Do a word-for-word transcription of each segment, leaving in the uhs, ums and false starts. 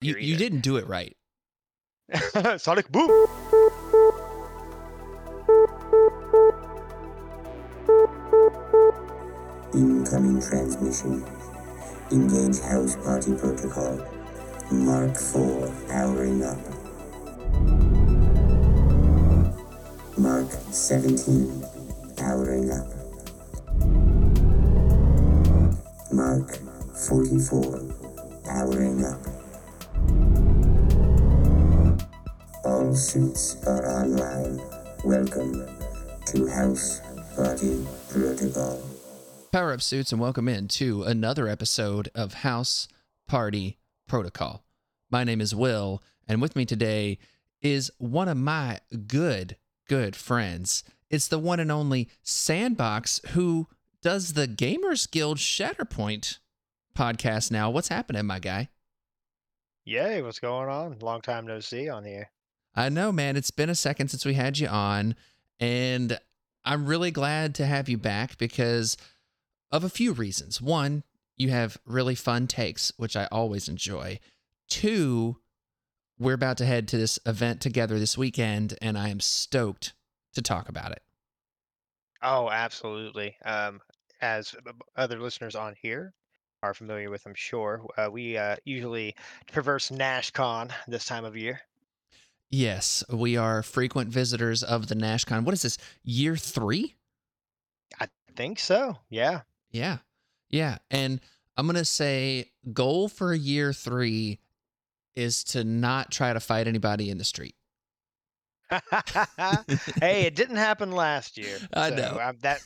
You, you didn't do it right. Sonic Boom! Incoming transmission. Engage House Party Protocol. Mark four, powering up. Mark seventeen, powering up. Mark forty-four, powering up. All suits are online. Welcome to House Party Protocol. Power up, suits, and welcome in to another episode of House Party Protocol. My name is Will, and with me today is one of my good, good friends. It's the one and only Sandbox, who does the Gamers Guild Shatterpoint podcast now. What's happening, my guy? Yay, what's going on? Long time no see on here. I know, man. It's been a second since we had you on, and I'm really glad to have you back because of a few reasons. One, you have really fun takes, which I always enjoy. Two, we're about to head to this event together this weekend, and I am stoked to talk about it. Oh, absolutely. Um, as other listeners on here are familiar with, I'm sure, uh, we uh, usually traverse NashCon this time of year. Yes, we are frequent visitors of the NashCon. What is this, year three? I think so, yeah. Yeah, yeah. And I'm going to say goal for year three is to not try to fight anybody in the street. Hey, it didn't happen last year. I so know um, that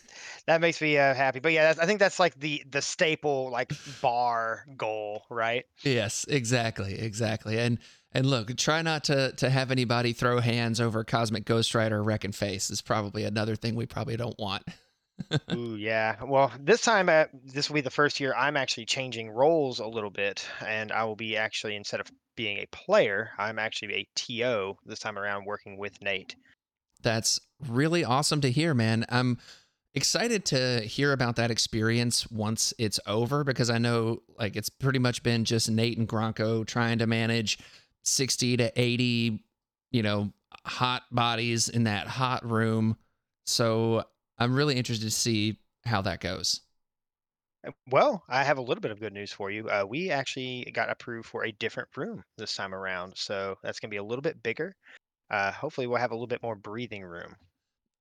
that makes me uh, happy. But yeah, that's, I think that's like the the staple like bar goal, right? Yes, exactly, exactly. And and look, try not to to have anybody throw hands over Cosmic Ghost Rider or Wrecking Face is probably another thing we probably don't want. Ooh, yeah. Well, this time, uh, this will be the first year I'm actually changing roles a little bit, and I will be actually, instead of being a player, I'm actually a T O this time around, working with Nate. That's really awesome to hear, man. I'm excited to hear about that experience once it's over, because I know like it's pretty much been just Nate and Gronko trying to manage sixty to eighty, you know, hot bodies in that hot room. So I'm really interested to see how that goes. Well, I have a little bit of good news for you. Uh, we actually got approved for a different room this time around, so that's going to be a little bit bigger. Uh, hopefully we'll have a little bit more breathing room.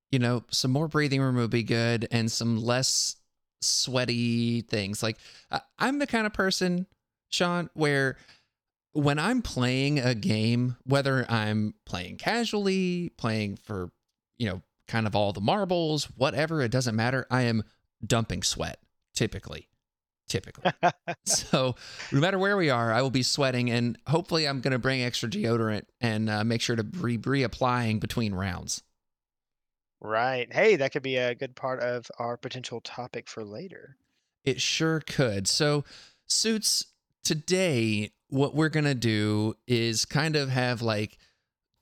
You know, some more breathing room would be good, and some less sweaty things. Like, I'm the kind of person, Sean, where when I'm playing a game, whether I'm playing casually, playing for, you know, kind of all the marbles, whatever, it doesn't matter, I am dumping sweat. Typically, typically. So no matter where we are, I will be sweating, and hopefully I'm going to bring extra deodorant and uh, make sure to re- reapplying between rounds. Right. Hey, that could be a good part of our potential topic for later. It sure could. So suits, today, what we're going to do is kind of have like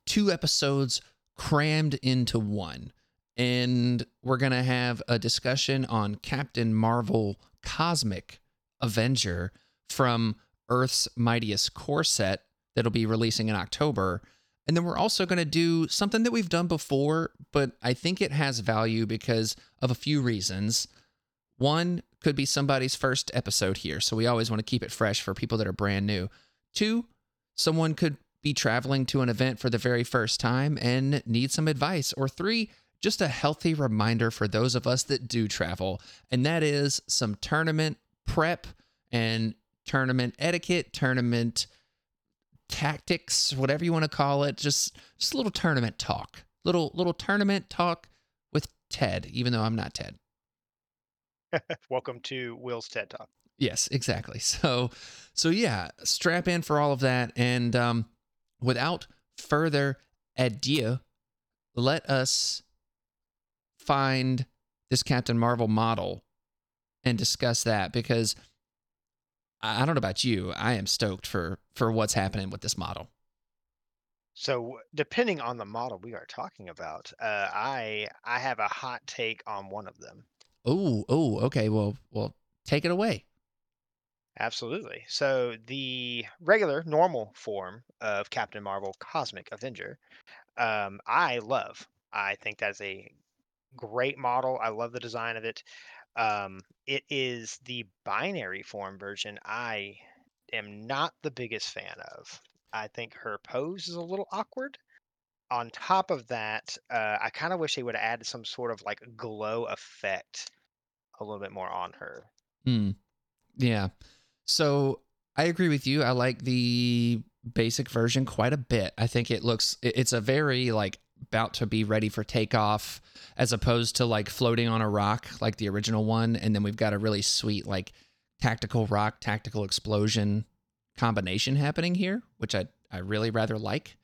two episodes crammed into one. And we're going to have a discussion on Captain Marvel Cosmic Avenger from Earth's Mightiest Core set that'll be releasing in October. And then we're also going to do something that we've done before, but I think it has value because of a few reasons. One, could be somebody's first episode here, so we always want to keep it fresh for people that are brand new. Two, someone could be traveling to an event for the very first time and need some advice. Or three, just a healthy reminder for those of us that do travel, and that is some tournament prep and tournament etiquette, tournament tactics, whatever you want to call it. Just just a little tournament talk, little little tournament talk with Ted, even though I'm not Ted. Welcome to Will's TED Talk. Yes, exactly. So, so yeah, strap in for all of that, and um, without further ado, let us find this Captain Marvel model and discuss that, because I don't know about you, I am stoked for for what's happening with this model. So depending on the model we are talking about, uh, I I have a hot take on one of them. Oh, oh, okay. Well, well, take it away. Absolutely. So the regular, normal form of Captain Marvel Cosmic Avenger, um, I love. I think that's a great model. I love the design of it. Um, it is the binary form version I am not the biggest fan of. I think her pose is a little awkward. On top of that, uh, I kind of wish they would have added some sort of like glow effect a little bit more on her. Mm. Yeah. So I agree with you. I like the basic version quite a bit. I think it looks, it's a very like about to be ready for takeoff as opposed to like floating on a rock like the original one. And then we've got a really sweet like tactical rock, tactical explosion combination happening here, which I, I really rather like.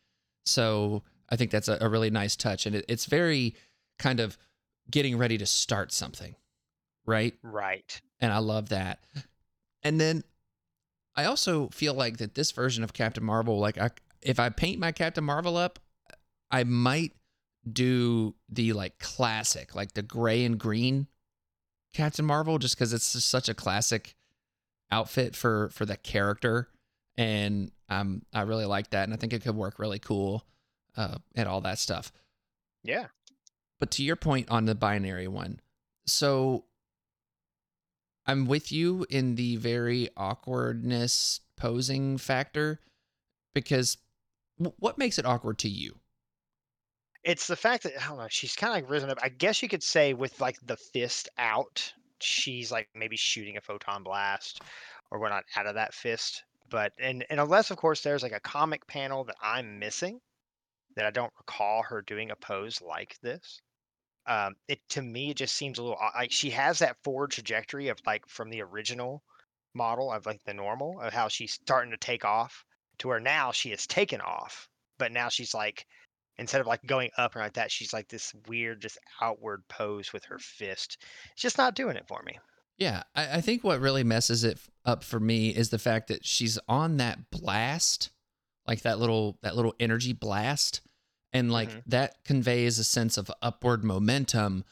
So I think that's a, a really nice touch. And it, it's very kind of getting ready to start something. Right? Right. And I love that. And then I also feel like that this version of Captain Marvel, like I, if I paint my Captain Marvel up, I might do the like classic, like the gray and green Captain Marvel, just because it's just such a classic outfit for, for the character. And um, I really like that. And I think it could work really cool uh, and all that stuff. Yeah. But to your point on the binary one, so I'm with you in the very awkwardness posing factor, because w- what makes it awkward to you? It's the fact that, I don't know, she's kind of like risen up. I guess you could say with like the fist out, she's like maybe shooting a photon blast or whatnot out of that fist. But, and, and unless of course there's like a comic panel that I'm missing that I don't recall her doing a pose like this. Um, it to me it just seems a little like she has that forward trajectory of like from the original model of like the normal of how she's starting to take off to where now she has taken off, but now she's like instead of like going up or like that, she's like this weird just outward pose with her fist. It's just not doing it for me. Yeah, I, I think what really messes it up for me is the fact that she's on that blast, like that little that little energy blast. And like mm-hmm. that conveys a sense of upward momentum.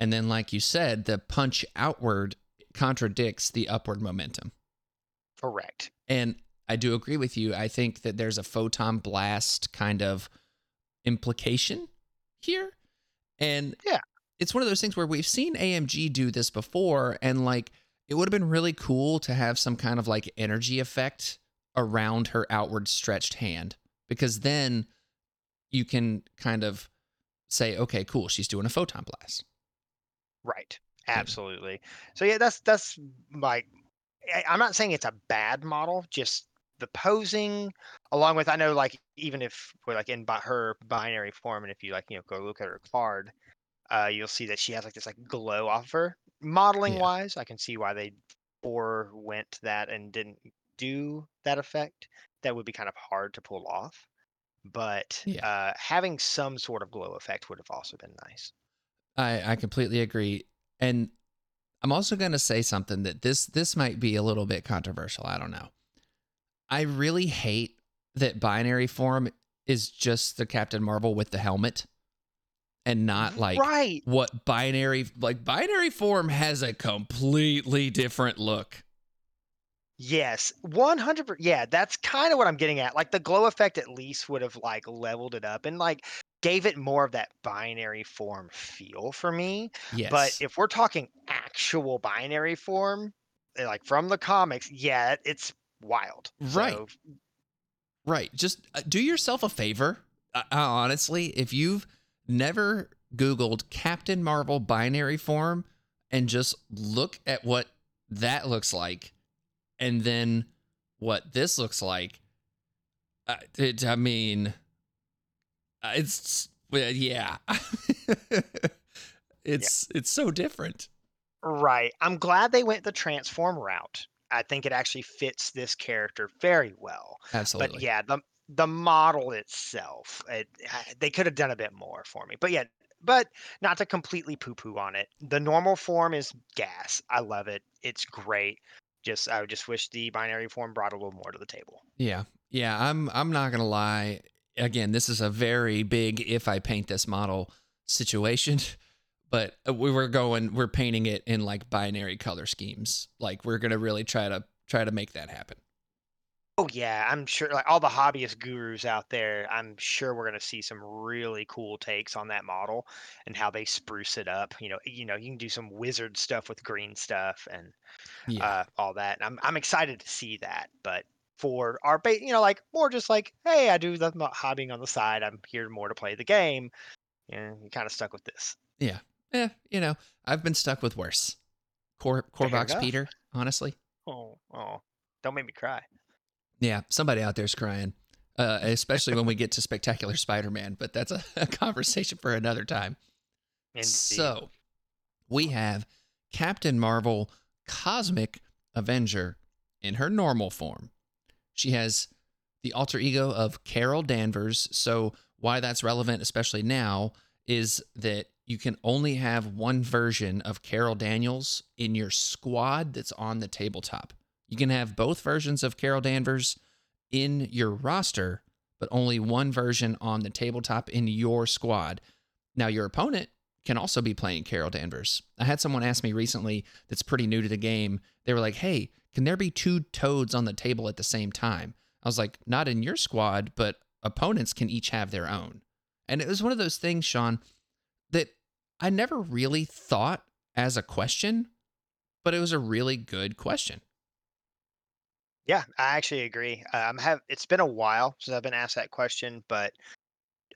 And then, like you said, the punch outward contradicts the upward momentum. Correct. And I do agree with you. I think that there's a photon blast kind of implication here. And yeah, it's one of those things where we've seen A M G do this before. And like, it would have been really cool to have some kind of like energy effect around her outward stretched hand, because then you can kind of say, okay, cool, she's doing a photon blast. Right. Absolutely. So yeah, that's, that's my, I'm not saying it's a bad model, just the posing along with, I know like, even if we're like in by her binary form and if you like, you know, go look at her card, uh, you'll see that she has like this like glow off of her modeling yeah. wise. I can see why they forewent that and didn't do that effect. That would be kind of hard to pull off. But yeah. uh, having some sort of glow effect would have also been nice. I, I completely agree. And I'm also going to say something that this this might be a little bit controversial. I don't know. I really hate that binary form is just the Captain Marvel with the helmet and not like right. what binary like binary form has a completely different look. Yes, one hundred percent. Yeah, that's kind of what I'm getting at. Like the glow effect at least would have like leveled it up and like gave it more of that binary form feel for me. Yes. But if we're talking actual binary form, like from the comics, yeah, it's wild. Right. So, right. Just uh, do yourself a favor. Uh, honestly, if you've never Googled Captain Marvel binary form and just look at what that looks like, and then what this looks like, uh, it, I mean, uh, it's, uh, yeah, it's, yeah. it's so different. Right. I'm glad they went the transform route. I think it actually fits this character very well. Absolutely. But yeah, the, the model itself, it, they could have done a bit more for me, but yeah, but not to completely poo poo on it. The normal form is gas. I love it. It's great. Just, I just wish the binary form brought a little more to the table. Yeah. Yeah. I'm, I'm not going to lie. Again, this is a very big, if I paint this model situation, but we were going, we're painting it in like binary color schemes. Like we're going to really try to try to make that happen. Oh yeah, I'm sure like all the hobbyist gurus out there, I'm sure we're going to see some really cool takes on that model and how they spruce it up. You know, you know, you can do some wizard stuff with green stuff and yeah. uh, all that. And I'm I'm excited to see that, but for our bait, you know, like more just like, hey, I do the hobbying on the side. I'm here more to play the game. Yeah, you kind of stuck with this. Yeah. Yeah, you know, I've been stuck with worse. Cor- Corvox Peter, honestly. Oh, oh, don't make me cry. Yeah, somebody out there's crying, uh, especially when we get to Spectacular Spider-Man, but that's a, a conversation for another time. Indeed. So we have Captain Marvel Cosmic Avenger in her normal form. She has the alter ego of Carol Danvers, so why that's relevant, especially now, is that you can only have one version of Carol Daniels in your squad that's on the tabletop. You can have both versions of Carol Danvers in your roster, but only one version on the tabletop in your squad. Now, your opponent can also be playing Carol Danvers. I had someone ask me recently that's pretty new to the game. They were like, hey, can there be two toads on the table at the same time? I was like, not in your squad, but opponents can each have their own. And it was one of those things, Sean, that I never really thought as a question, but it was a really good question. Yeah, I actually agree. Um, have it's been a while since I've been asked that question, but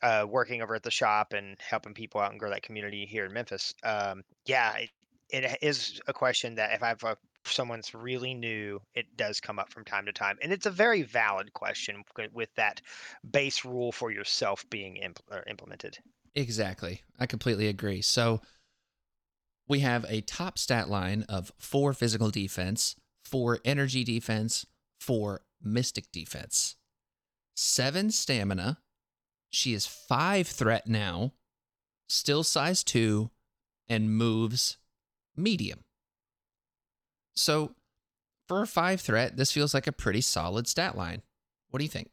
uh, working over at the shop and helping people out and grow that community here in Memphis, um, yeah, it, it is a question that if I've uh, someone's really new, it does come up from time to time, and it's a very valid question with that base rule for yourself being impl- implemented. Exactly, I completely agree. So we have a top stat line of four physical defense, four energy defense, for mystic defense, seven stamina. She is five threat now, still size two, and moves medium. So for a five threat, this feels like a pretty solid stat line. What do you think?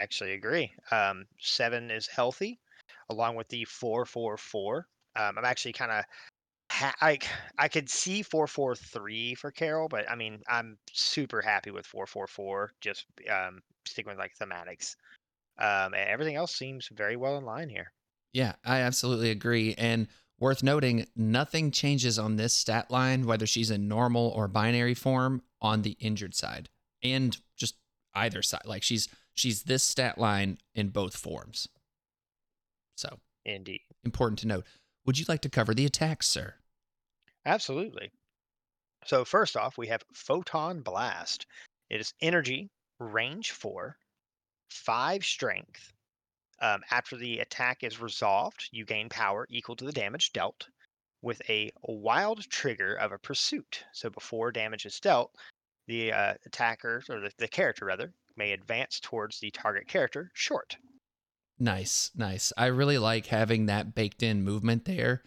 Actually agree. Um, seven is healthy, along with the four, four, four. Um, I'm actually kind of I, I could see four four three for Carol, but I mean, I'm super happy with four four four, just um, sticking with like thematics. Um, and everything else seems very well in line here. Yeah, I absolutely agree. And worth noting, nothing changes on this stat line, whether she's in normal or binary form on the injured side and just either side. Like she's, she's this stat line in both forms. So indeed, important to note. Would you like to cover the attacks, sir? Absolutely. So first off, we have Photon Blast. It is energy, range four, five strength. Um, after the attack is resolved, you gain power equal to the damage dealt with a wild trigger of a pursuit. So before damage is dealt, the uh, attacker, or the, the character rather, may advance towards the target character short. Nice, nice. I really like having that baked in movement there.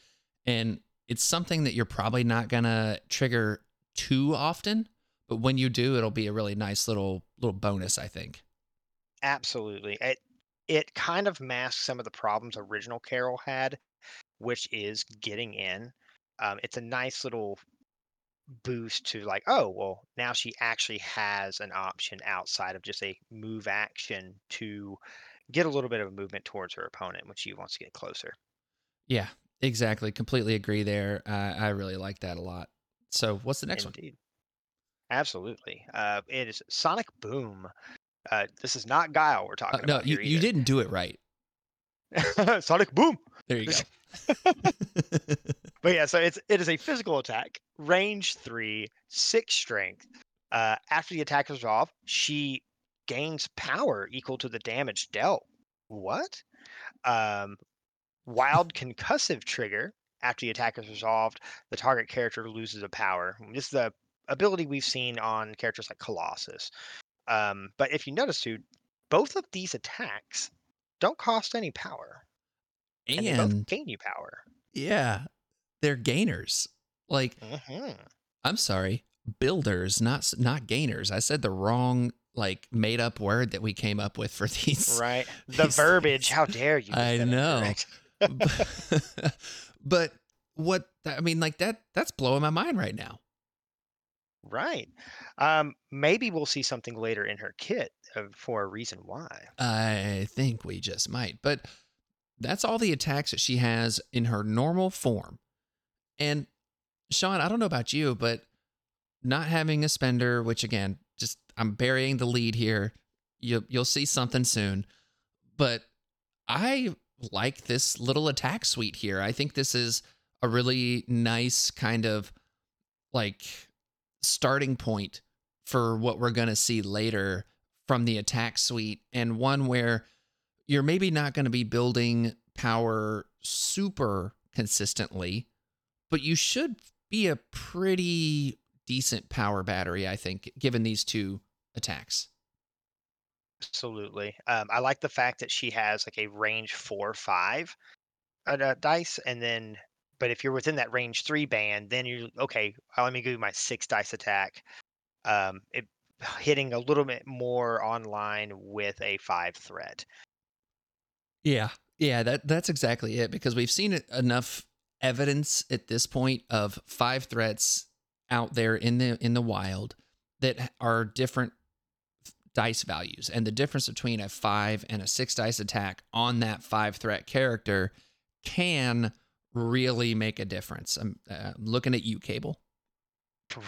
And it's something that you're probably not going to trigger too often, but when you do, it'll be a really nice little little bonus, I think. Absolutely. It it kind of masks some of the problems original Carol had, which is getting in. Um, it's a nice little boost to like, oh, well, now she actually has an option outside of just a move action to get a little bit of a movement towards her opponent when she wants to get closer. Yeah, exactly. Completely agree there. Uh, I really like that a lot. So what's the next Indeed. one? Absolutely. Uh, it is Sonic Boom. Uh, this is not Guile we're talking uh, about. No, you, you didn't do it right. Sonic Boom. There you go. But yeah, so it's, it is a physical attack. Range three, six strength. Uh, after the attack is resolved, she gains power equal to the damage dealt. What? Um, wild concussive trigger. After the attack is resolved, the target character loses a power. This is the ability we've seen on characters like Colossus. Um, but if you notice, too, both of these attacks don't cost any power. And, and they both gain you power. Yeah, they're gainers. Like, mm-hmm. I'm sorry, builders, not not gainers. I said the wrong like made up word that we came up with for these. Right. The these verbiage. Things. How dare you? I know. but, but what, I mean, like that, that's blowing my mind right now. Right. Um, maybe we'll see something later in her kit for a reason why. I think we just might. But that's all the attacks that she has in her normal form. And Sean, I don't know about you, but not having a spender, which again, just I'm burying the lead here. You'll, you'll see something soon. But I like this little attack suite here. I think this is a really nice kind of like starting point for what we're going to see later from the attack suite, and one where you're maybe not going to be building power super consistently, but you should be a pretty decent power battery, I think, given these two attacks. Absolutely. Um, I like the fact that she has like a range four, five uh, dice, and then, but if you're within that range three band, then you okay, let me do my six dice attack. Um, it hitting a little bit more online with a five threat. Yeah, yeah, that that's exactly it, because we've seen enough evidence at this point of five threats out there in the in the wild that are different dice values, and the difference between a five and a six dice attack on that five threat character can really make a difference. I'm uh, looking at you, Cable.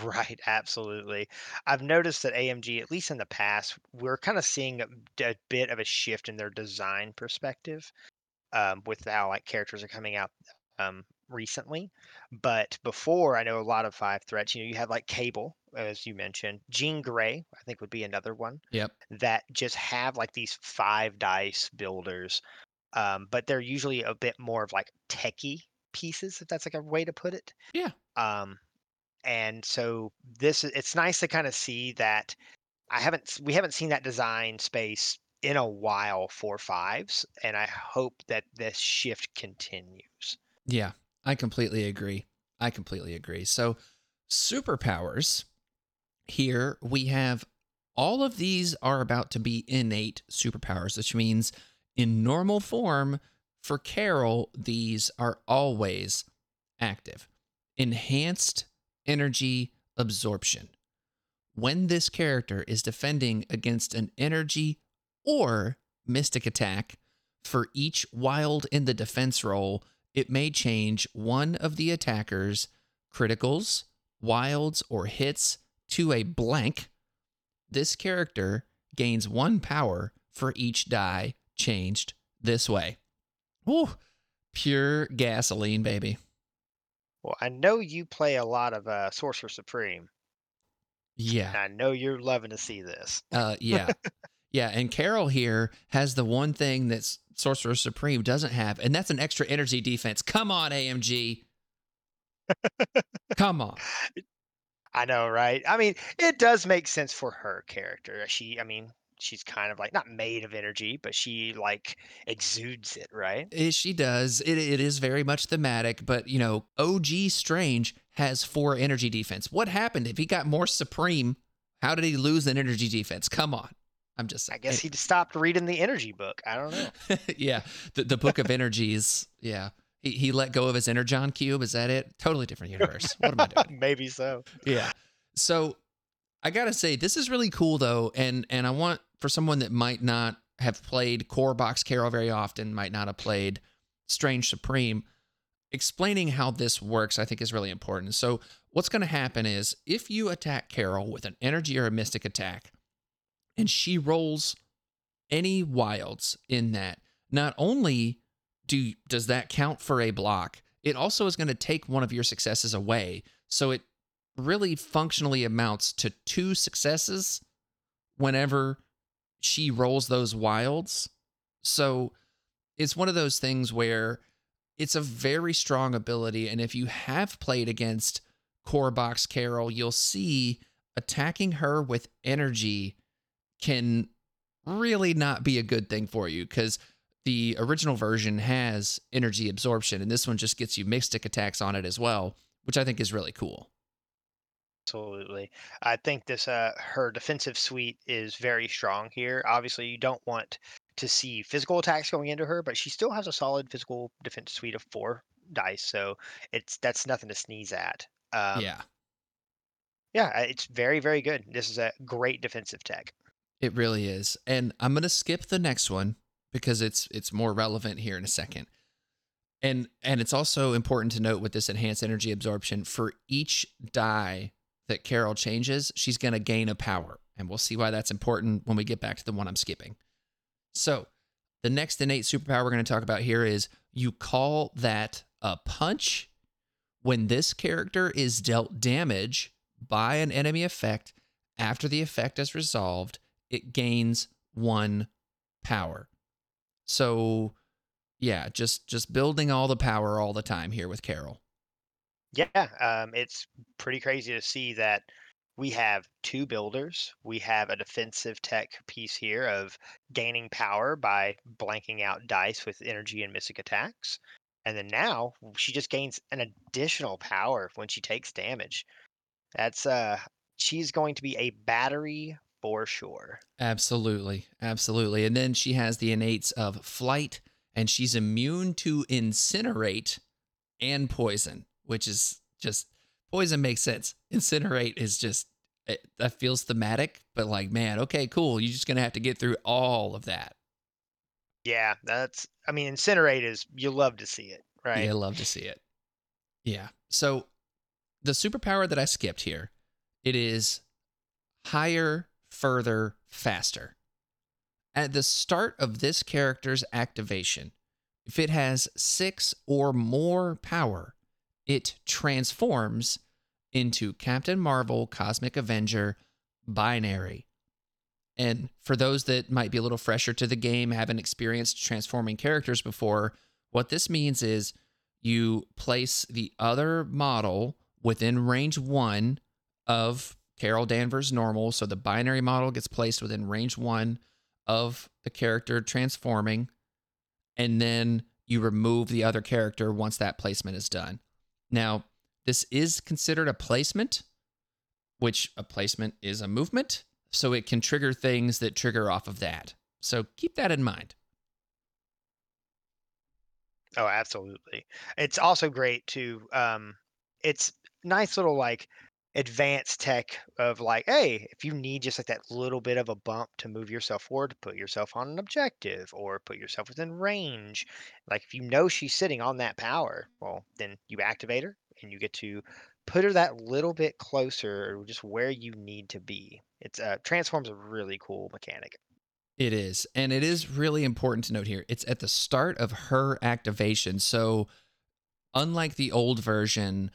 Right, absolutely. I've noticed that A M G, at least in the past, we're kind of seeing a, a bit of a shift in their design perspective um, with how like characters are coming out um, recently. But before, I know a lot of five threats, you know, you have like Cable, as you mentioned, Jean Grey, I think would be another one. Yep. That just have like these five dice builders, um, but they're usually a bit more of like techie pieces, if that's like a way to put it. Yeah. Um, and so this, it's nice to kind of see that. I haven't, we haven't seen that design space in a while for fives, and I hope that this shift continues. Yeah, I completely agree. I completely agree. So superpowers here, we have all of these are about to be innate superpowers, which means in normal form for Carol, these are always active. Enhanced energy absorption. When this character is defending against an energy or mystic attack, for each wild in the defense roll, it may change one of the attacker's criticals, wilds, or hits to a blank. This character gains one power for each die changed this way. Ooh, pure gasoline, baby. Well, I know you play a lot of uh, Sorcerer Supreme. Yeah. And I know you're loving to see this. uh, yeah. Yeah, and Carol here has the one thing that Sorcerer Supreme doesn't have, and that's an extra energy defense. Come on, A M G. Come on. I know, right? I mean, it does make sense for her character. She, I mean, she's kind of like not made of energy, but she like exudes it, right? It, she does. It, it is very much thematic, but you know, O G Strange has four energy defense. What happened if he got more Supreme? How did he lose an energy defense? Come on. I'm just saying. I guess he stopped reading the energy book. I don't know. Yeah. The, the book of energies. Yeah. He, he let go of his energon cube. Is that it? Totally different universe. What am I doing? Maybe so. Yeah. So I got to say, this is really cool though. And, and I want, for someone that might not have played Corvox Carol very often, might not have played Strange Supreme, explaining how this works, I think is really important. So what's going to happen is if you attack Carol with an energy or a mystic attack, and she rolls any wilds in that, not only do does that count for a block, it also is going to take one of your successes away. So it really functionally amounts to two successes whenever she rolls those wilds. So it's one of those things where it's a very strong ability. And if you have played against Corvox Carol, you'll see attacking her with energy can really not be a good thing for you, because the original version has energy absorption, and this one just gets you mystic attacks on it as well, which I think is really cool. Absolutely. I think this uh, her defensive suite is very strong here. Obviously, you don't want to see physical attacks going into her, but she still has a solid physical defense suite of four dice, so it's that's nothing to sneeze at. Um, yeah. yeah, it's very, very good. This is a great defensive tech. It really is. And I'm going to skip the next one because it's it's more relevant here in a second. And and it's also important to note with this enhanced energy absorption, for each die that Carol changes, she's going to gain a power. And we'll see why that's important when we get back to the one I'm skipping. So the next innate superpower we're going to talk about here is you call that a punch when this character is dealt damage by an enemy effect. After the effect is resolved, it gains one power. So yeah, just just building all the power all the time here with Carol. Yeah, um, it's pretty crazy to see that we have two builders. We have a defensive tech piece here of gaining power by blanking out dice with energy and mystic attacks. And then now she just gains an additional power when she takes damage. That's uh, she's going to be a battery for sure. Absolutely. Absolutely. And then she has the innates of flight, and she's immune to incinerate and poison, which is just, poison makes sense. Incinerate is just, it, that feels thematic, but like, man, okay, cool. You're just going to have to get through all of that. Yeah, that's, I mean, incinerate is, you love to see it, right? Yeah, I love to see it. Yeah. So the superpower that I skipped here, it is higher, further, faster. At the start of this character's activation, if it has six or more power, it transforms into Captain Marvel Cosmic Avenger Binary. And for those that might be a little fresher to the game, haven't experienced transforming characters before, what this means is you place the other model within range one of Carol Danvers' normal, so the binary model gets placed within range one of the character transforming, and then you remove the other character once that placement is done. Now, this is considered a placement, which a placement is a movement, so it can trigger things that trigger off of that. So keep that in mind. Oh, absolutely. It's also great to, um, it's nice little like advanced tech of like, hey, if you need just like that little bit of a bump to move yourself forward, to put yourself on an objective or put yourself within range, like if you know she's sitting on that power, well, then you activate her and you get to put her that little bit closer or just where you need to be. It's uh, transforms a really cool mechanic. It is. And it is really important to note here, it's at the start of her activation. So unlike the old version,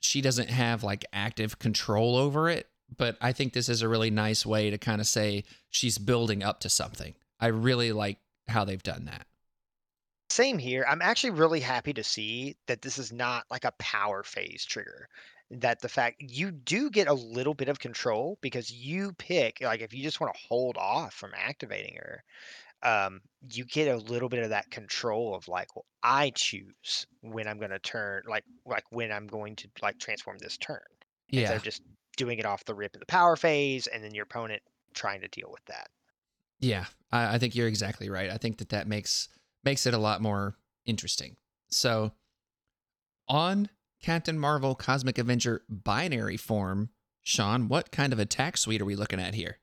she doesn't have like active control over it, but I think this is a really nice way to kind of say she's building up to something. I really like how they've done that. Same here. I'm actually really happy to see that this is not like a power phase trigger, that the fact you do get a little bit of control because you pick, like if you just want to hold off from activating her, Um, you get a little bit of that control of like, well, I choose when I'm going to turn, like, like when I'm going to like transform this turn. Yeah. Instead of just doing it off the rip of the power phase and then your opponent trying to deal with that. Yeah, I, I think you're exactly right. I think that that makes, makes it a lot more interesting. So on Captain Marvel Cosmic Avenger binary form, Sean, what kind of attack suite are we looking at here?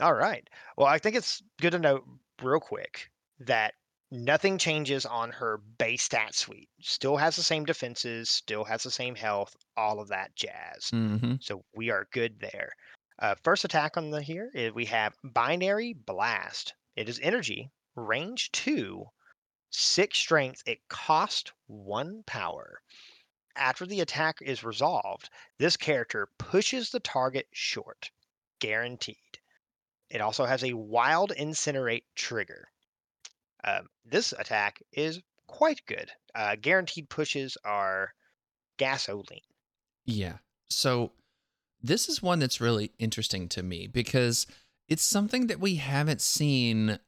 All right. Well, I think it's good to note real quick that nothing changes on her base stat suite. Still has the same defenses, still has the same health, all of that jazz. Mm-hmm. So we are good there. Uh, first attack on the here is we have Binary Blast. It is energy, range two, six strength. It costs one power. After the attack is resolved, this character pushes the target short. Guaranteed. It also has a wild incinerate trigger. Um, this attack is quite good. Uh, guaranteed pushes are gasoline. Yeah. So this is one that's really interesting to me because it's something that we haven't seen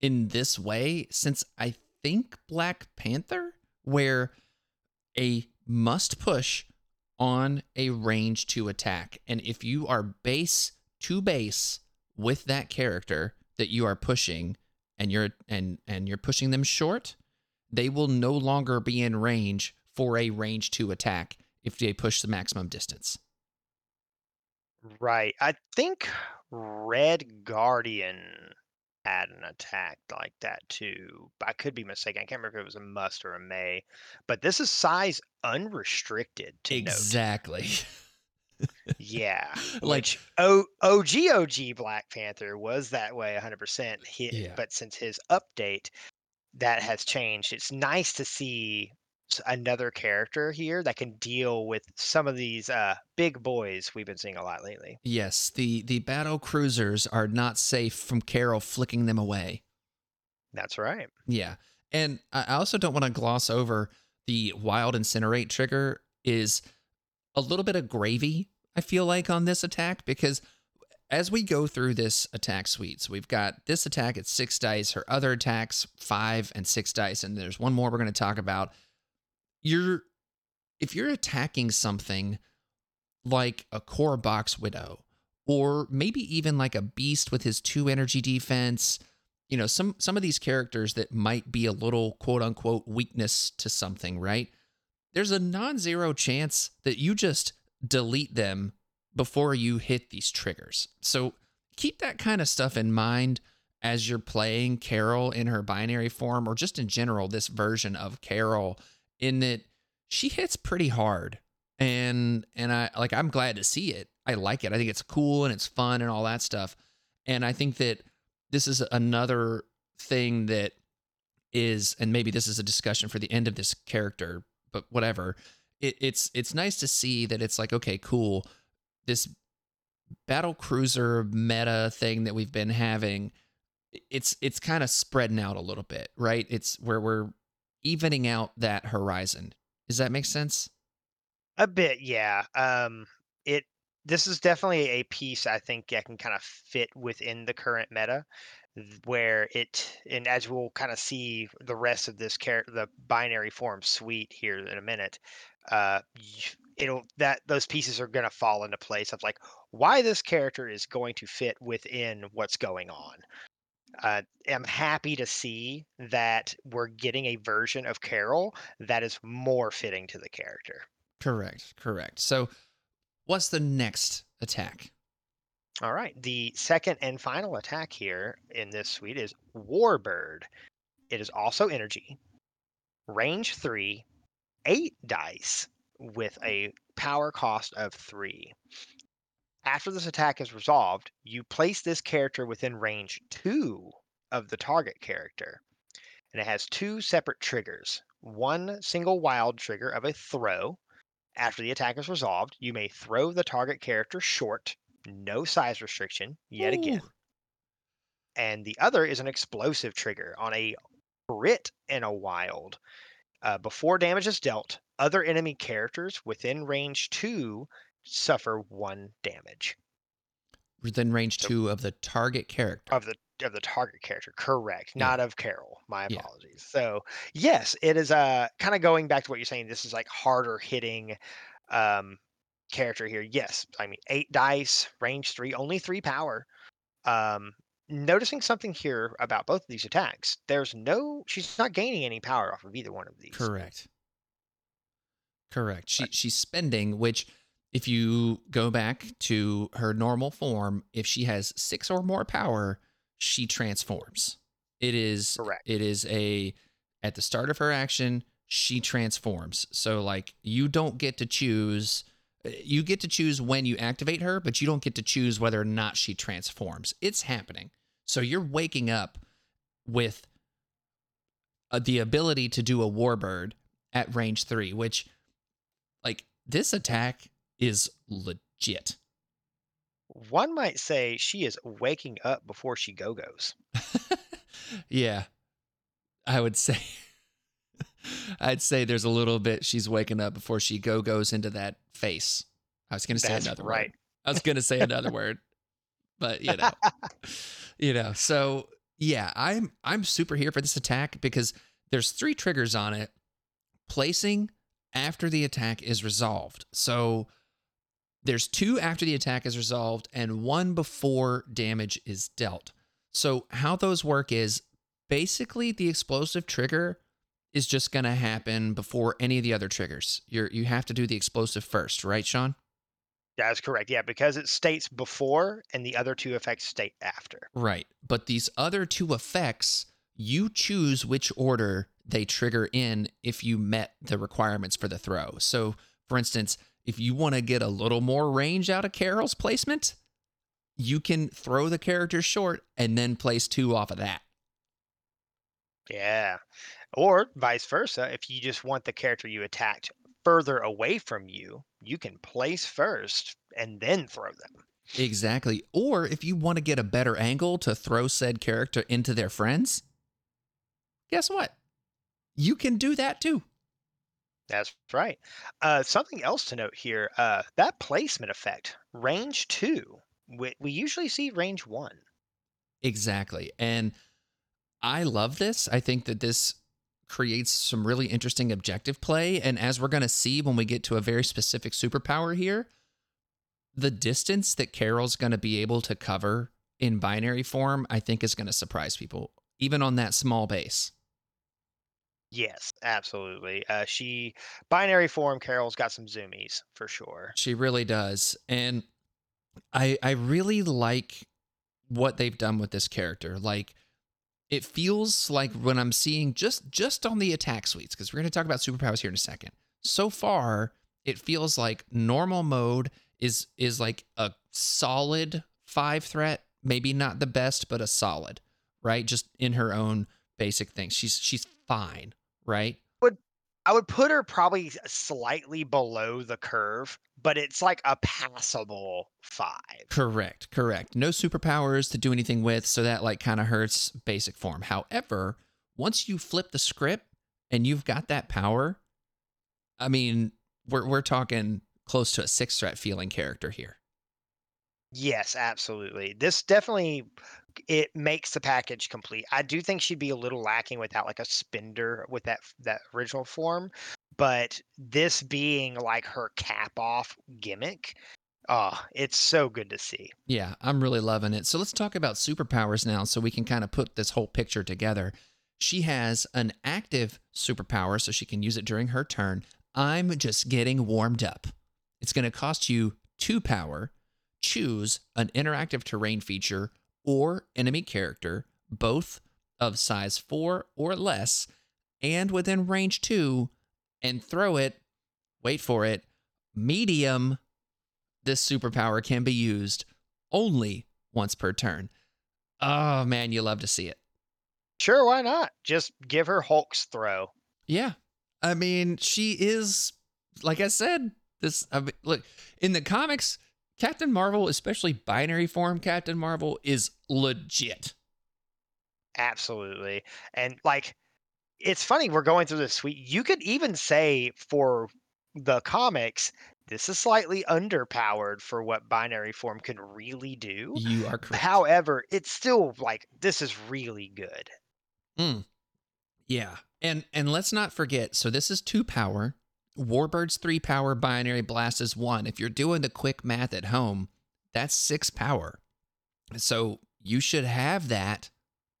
in this way since I think Black Panther, where a must push on a range two attack. And if you are base to base with that character that you are pushing and you're and and you're pushing them short, they will no longer be in range for a range two attack if they push the maximum distance. Right. I think Red Guardian had an attack like that too. I could be mistaken. I can't remember if it was a must or a may. But this is size unrestricted. To exactly. Yeah. Like o- OG OG Black Panther was that way one hundred percent hit, yeah. But since his update, that has changed. It's nice to see another character here that can deal with some of these uh big boys we've been seeing a lot lately. Yes, the the battle cruisers are not safe from Carol flicking them away. That's right. Yeah. And I also don't want to gloss over the wild incinerate trigger is a little bit of gravy, I feel like, on this attack, because as we go through this attack suite, so we've got this attack at six dice, her other attacks five and six dice, and there's one more we're going to talk about. You're, if you're attacking something like a Corvox Widow, or maybe even like a Beast with his two energy defense, you know, some some of these characters that might be a little quote unquote weakness to something, right? There's a non-zero chance that you just delete them before you hit these triggers. So keep that kind of stuff in mind as you're playing Carol in her binary form, or just in general, this version of Carol, in that she hits pretty hard. And and I like I'm glad to see it. I like it. I think it's cool and it's fun and all that stuff. And I think that this is another thing that is, and maybe this is a discussion for the end of this character, but whatever. It, it's it's nice to see that it's like, okay, cool. This battle cruiser meta thing that we've been having, it's it's kind of spreading out a little bit, right? It's where we're evening out that horizon. Does that make sense? A bit, yeah. Um, it this is definitely a piece I think I can kind of fit within the current meta, where it, and as we'll kind of see the rest of this character, the binary form suite here in a minute, uh, it'll that those pieces are going to fall into place of like why this character is going to fit within what's going on. Uh, I'm happy to see that we're getting a version of Carol that is more fitting to the character. Correct, correct. So, what's the next attack? All right. The second and final attack here in this suite is Warbird. It is also energy, range three, eight dice with a power cost of three. After this attack is resolved, you place this character within range two of the target character. And it has two separate triggers. One single wild trigger of a throw. After the attack is resolved, you may throw the target character short. No size restriction, yet Ooh. Again. And the other is an explosive trigger on a crit and a wild. Uh, before damage is dealt, other enemy characters within range two suffer one damage. Within range so, two of the target character. Of the of the target character, correct. Yeah. Not of Carol. My apologies. Yeah. So, yes, it is uh, kind of going back to what you're saying. This is like harder hitting... Um, character here. Yes, I mean eight dice, range three, only three power. Um noticing something here about both of these attacks, there's no she's not gaining any power off of either one of these. Correct. Correct. She right. she's spending, which if you go back to her normal form, if she has six or more power, she transforms. It is correct. It is a at the start of her action, she transforms. So like you don't get to choose You get to choose when you activate her, but you don't get to choose whether or not she transforms. It's happening. So you're waking up with a, the ability to do a Warbird at range three, which, like, this attack is legit. One might say she is waking up before she go-goes. Yeah, I would say. I'd say there's a little bit she's waking up before she go goes into that face. I was going to say That's another right. word. I was going to say another word, but you know, you know, so yeah, I'm, I'm super here for this attack because there's three triggers on it. Placing after the attack is resolved. So there's two after the attack is resolved and one before damage is dealt. So how those work is basically the explosive trigger is just going to happen before any of the other triggers. You're, you have to do the explosive first, right, Sean? That is correct. Yeah, because it states before and the other two effects state after. Right. But these other two effects, you choose which order they trigger in if you met the requirements for the throw. So, for instance, if you want to get a little more range out of Carol's placement, you can throw the character short and then place two off of that. Yeah. Or vice versa. If you just want the character you attacked further away from you, you can place first and then throw them. Exactly. Or if you want to get a better angle to throw said character into their friends, guess what? You can do that too. That's right. Uh, something else to note here, uh, that placement effect, range two, we, we usually see range one. Exactly. And I love this. I think that this creates some really interesting objective play. And as we're going to see when we get to a very specific superpower here, the distance that Carol's going to be able to cover in binary form, I think is going to surprise people, even on that small base. Yes, absolutely. Uh, she, binary form, Carol's got some zoomies for sure. She really does. And I, I really like what they've done with this character. Like, it feels like when I'm seeing just, just on the attack suites, because we're going to talk about superpowers here in a second. So far, it feels like normal mode is, is like a solid five threat, maybe not the best, but a solid, right? Just in her own basic things. She's, she's fine. Right? Would I would put her probably slightly below the curve, but it's like a passable five. Correct, correct. No superpowers to do anything with, so that like kind of hurts basic form. However, once you flip the script and you've got that power, I mean, we're we're talking close to a six threat feeling character here. Yes, absolutely. This definitely, it makes the package complete. I do think she'd be a little lacking without like a spender with that that original form, but this being like her cap off gimmick, oh, it's so good to see. Yeah, I'm really loving it. So let's talk about superpowers now so we can kind of put this whole picture together. She has an active superpower, so she can use it during her turn. I'm just getting warmed up. It's going to cost you two power. Choose an interactive terrain feature or enemy character, both of size four or less, and within range two, and throw it, wait for it, medium. This superpower can be used only once per turn. Oh, man, you love to see it. Sure, why not? Just give her Hulk's throw. Yeah. I mean, she is, like I said, this, I mean, look, in the comics, Captain Marvel, especially binary form Captain Marvel, is legit. Absolutely. And, like, it's funny, we're going through this suite. You could even say for the comics, this is slightly underpowered for what binary form can really do. You are correct. However, it's still, like, this is really good. Mm. Yeah. And, and let's not forget, so this is two power. Warbird's three power, binary blast is one. If you're doing the quick math at home, that's six power. So you should have that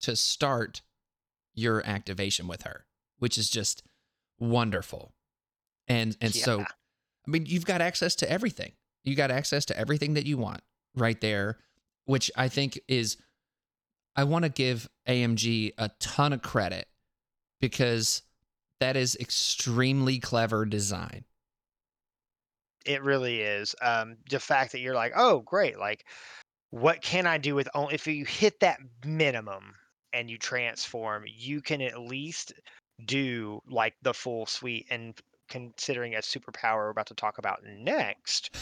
to start your activation with her, which is just wonderful. And and yeah. So, I mean, you've got access to everything. You got access to everything that you want right there, which I think is, I want to give A M G a ton of credit because that is extremely clever design. It really is. Um, the fact that you're like, oh, great. Like, what can I do with only if you hit that minimum and you transform, you can at least do like the full suite. And considering a superpower we're about to talk about next,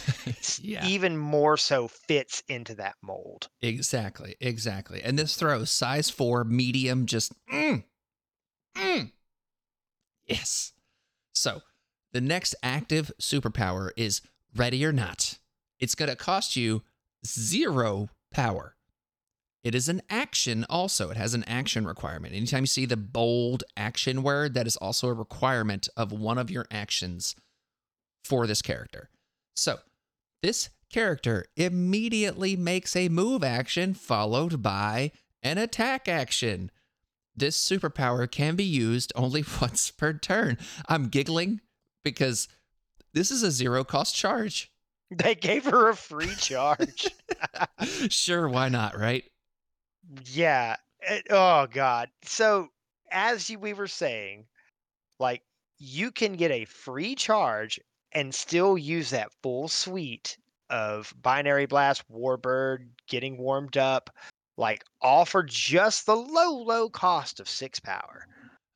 yeah. Even more so fits into that mold. Exactly. Exactly. And this throw size four, medium, just mm, mm. Yes. So the next active superpower is Ready or Not. It's going to cost you zero power. It is an action also. It has an action requirement. Anytime you see the bold action word, that is also a requirement of one of your actions for this character. So this character immediately makes a move action followed by an attack action. This superpower can be used only once per turn. I'm giggling because this is a zero cost charge. They gave her a free charge. Sure, why not, right? Yeah. It, oh, God. So, as you, we were saying, like, you can get a free charge and still use that full suite of Binary Blast, Warbird, getting warmed up, like, all for just the low, low cost of six power.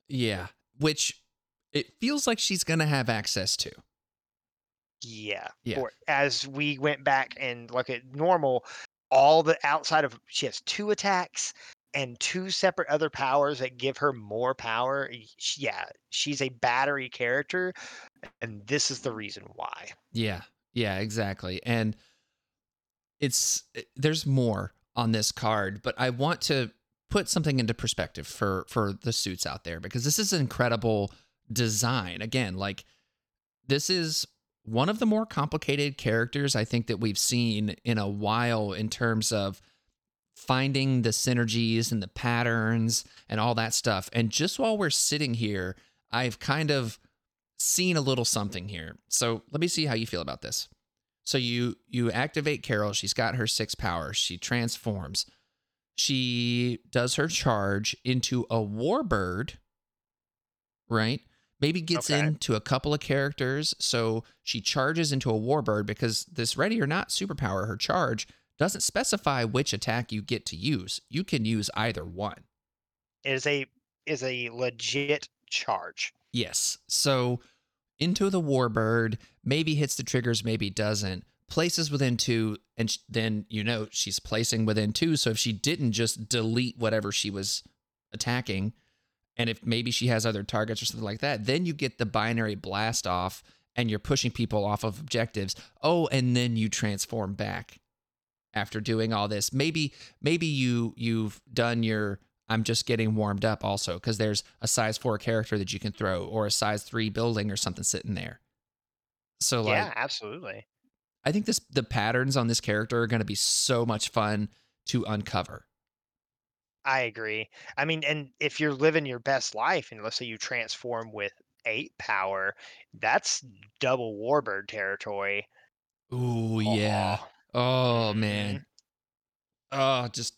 Yeah, which it feels like she's going to have access to. Yeah. yeah. Or as we went back and look at normal, all the outside of she has two attacks and two separate other powers that give her more power. Yeah. She's a battery character. And this is the reason why. Yeah. Yeah, exactly. And it's, there's more on this card, but I want to put something into perspective for, for the suits out there, because this is an incredible design. Again, like this is one of the more complicated characters I think that we've seen in a while in terms of finding the synergies and the patterns and all that stuff. And just while we're sitting here, I've kind of seen a little something here. So let me see how you feel about this. So you you activate Carol. She's got her six powers. She transforms. She does her charge into a Warbird, right? Maybe gets okay. into a couple of characters, so she charges into a Warbird, because this Ready or Not superpower, her charge, doesn't specify which attack you get to use. You can use either one. It is a, is a legit charge. Yes. So into the Warbird, maybe hits the triggers, maybe doesn't, places within two, and sh- then, you know, she's placing within two, so if she didn't just delete whatever she was attacking... And if maybe she has other targets or something like that, then you get the Binary Blast off and you're pushing people off of objectives. Oh, and then you transform back after doing all this. Maybe maybe you, you've done your I'm just getting warmed up also, because there's a size four character that you can throw or a size three building or something sitting there. So like, yeah, absolutely. I think this the patterns on this character are going to be so much fun to uncover. I agree. I mean, and if you're living your best life and let's say you transform with eight power, that's double Warbird territory. Ooh, yeah. Oh, man. Oh, just,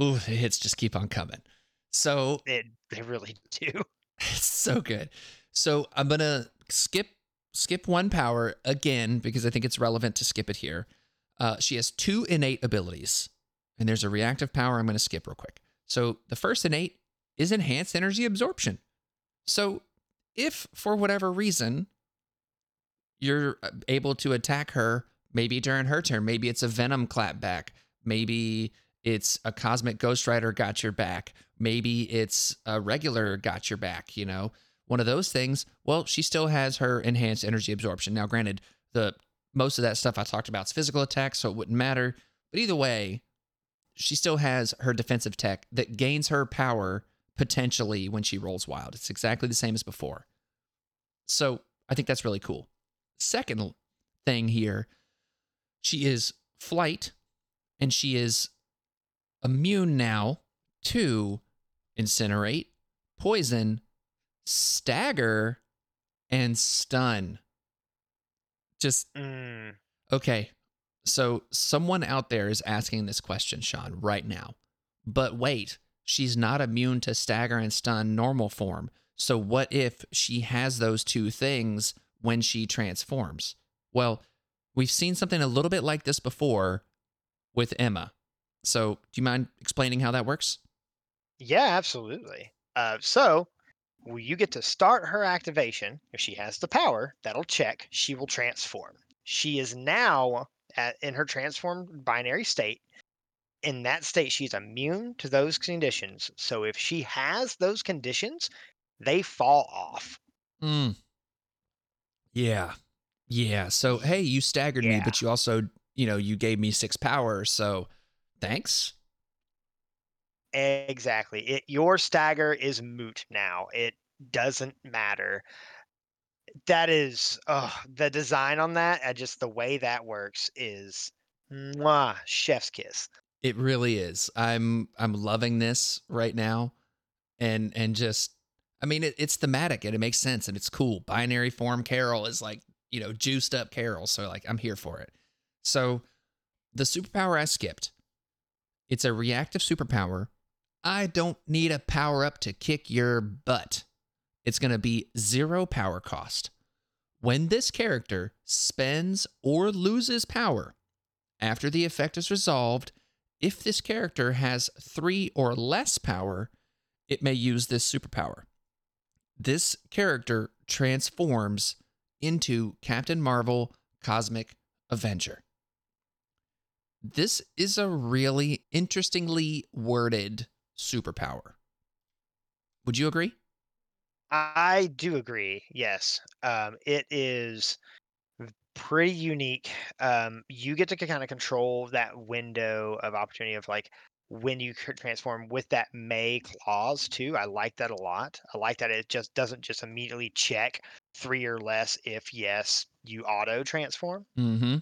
ooh, the hits just keep on coming. So it, they really do. It's so good. So I'm going to skip, skip one power again, because I think it's relevant to skip it here. Uh, she has two innate abilities. And there's a reactive power I'm going to skip real quick. So the first innate is enhanced energy absorption. So if for whatever reason you're able to attack her, maybe during her turn, maybe it's a Venom clapback, maybe it's a Cosmic Ghost Rider got your back, maybe it's a regular got your back, you know, one of those things. Well, she still has her enhanced energy absorption. Now, granted, the most of that stuff I talked about is physical attacks, so it wouldn't matter. But either way, she still has her defensive tech that gains her power potentially when she rolls wild. It's exactly the same as before. So I think that's really cool. Second thing here, she is flight and she is immune now to incinerate, poison, stagger, and stun. Just, mm. okay. So someone out there is asking this question, Sean, right now. But wait, she's not immune to stagger and stun normal form. So what if she has those two things when she transforms? Well, we've seen something a little bit like this before with Emma. So do you mind explaining how that works? Yeah, absolutely. Uh, so well, you get to start her activation. If she has the power, that'll check. She will transform. She is now... At, in her transformed binary state. In that state, she's immune to those conditions. So if she has those conditions, they fall off. Mm. Yeah. Yeah. So, hey, you staggered yeah. me, but you also, you know, you gave me six power. So thanks. Exactly. It, your stagger is moot now. It doesn't matter. That is oh, the design on that. I just the way that works is mwah, chef's kiss. It really is. I'm I'm loving this right now, and and just I mean it, it's thematic and it makes sense and it's cool. Binary form Carol is like you know, juiced up Carol. So like, I'm here for it. So the superpower I skipped, it's a reactive superpower. I don't need a power up to kick your butt. It's going to be zero power cost. When this character spends or loses power after the effect is resolved, if this character has three or less power, it may use this superpower. This character transforms into Captain Marvel Cosmic Avenger. This is a really interestingly worded superpower. Would you agree? I do agree, yes. Um, it is pretty unique. Um, you get to kind of control that window of opportunity of like when you transform with that May clause too. I like that a lot. I like that it just doesn't just immediately check three or less if yes, you auto transform. Mm-hmm.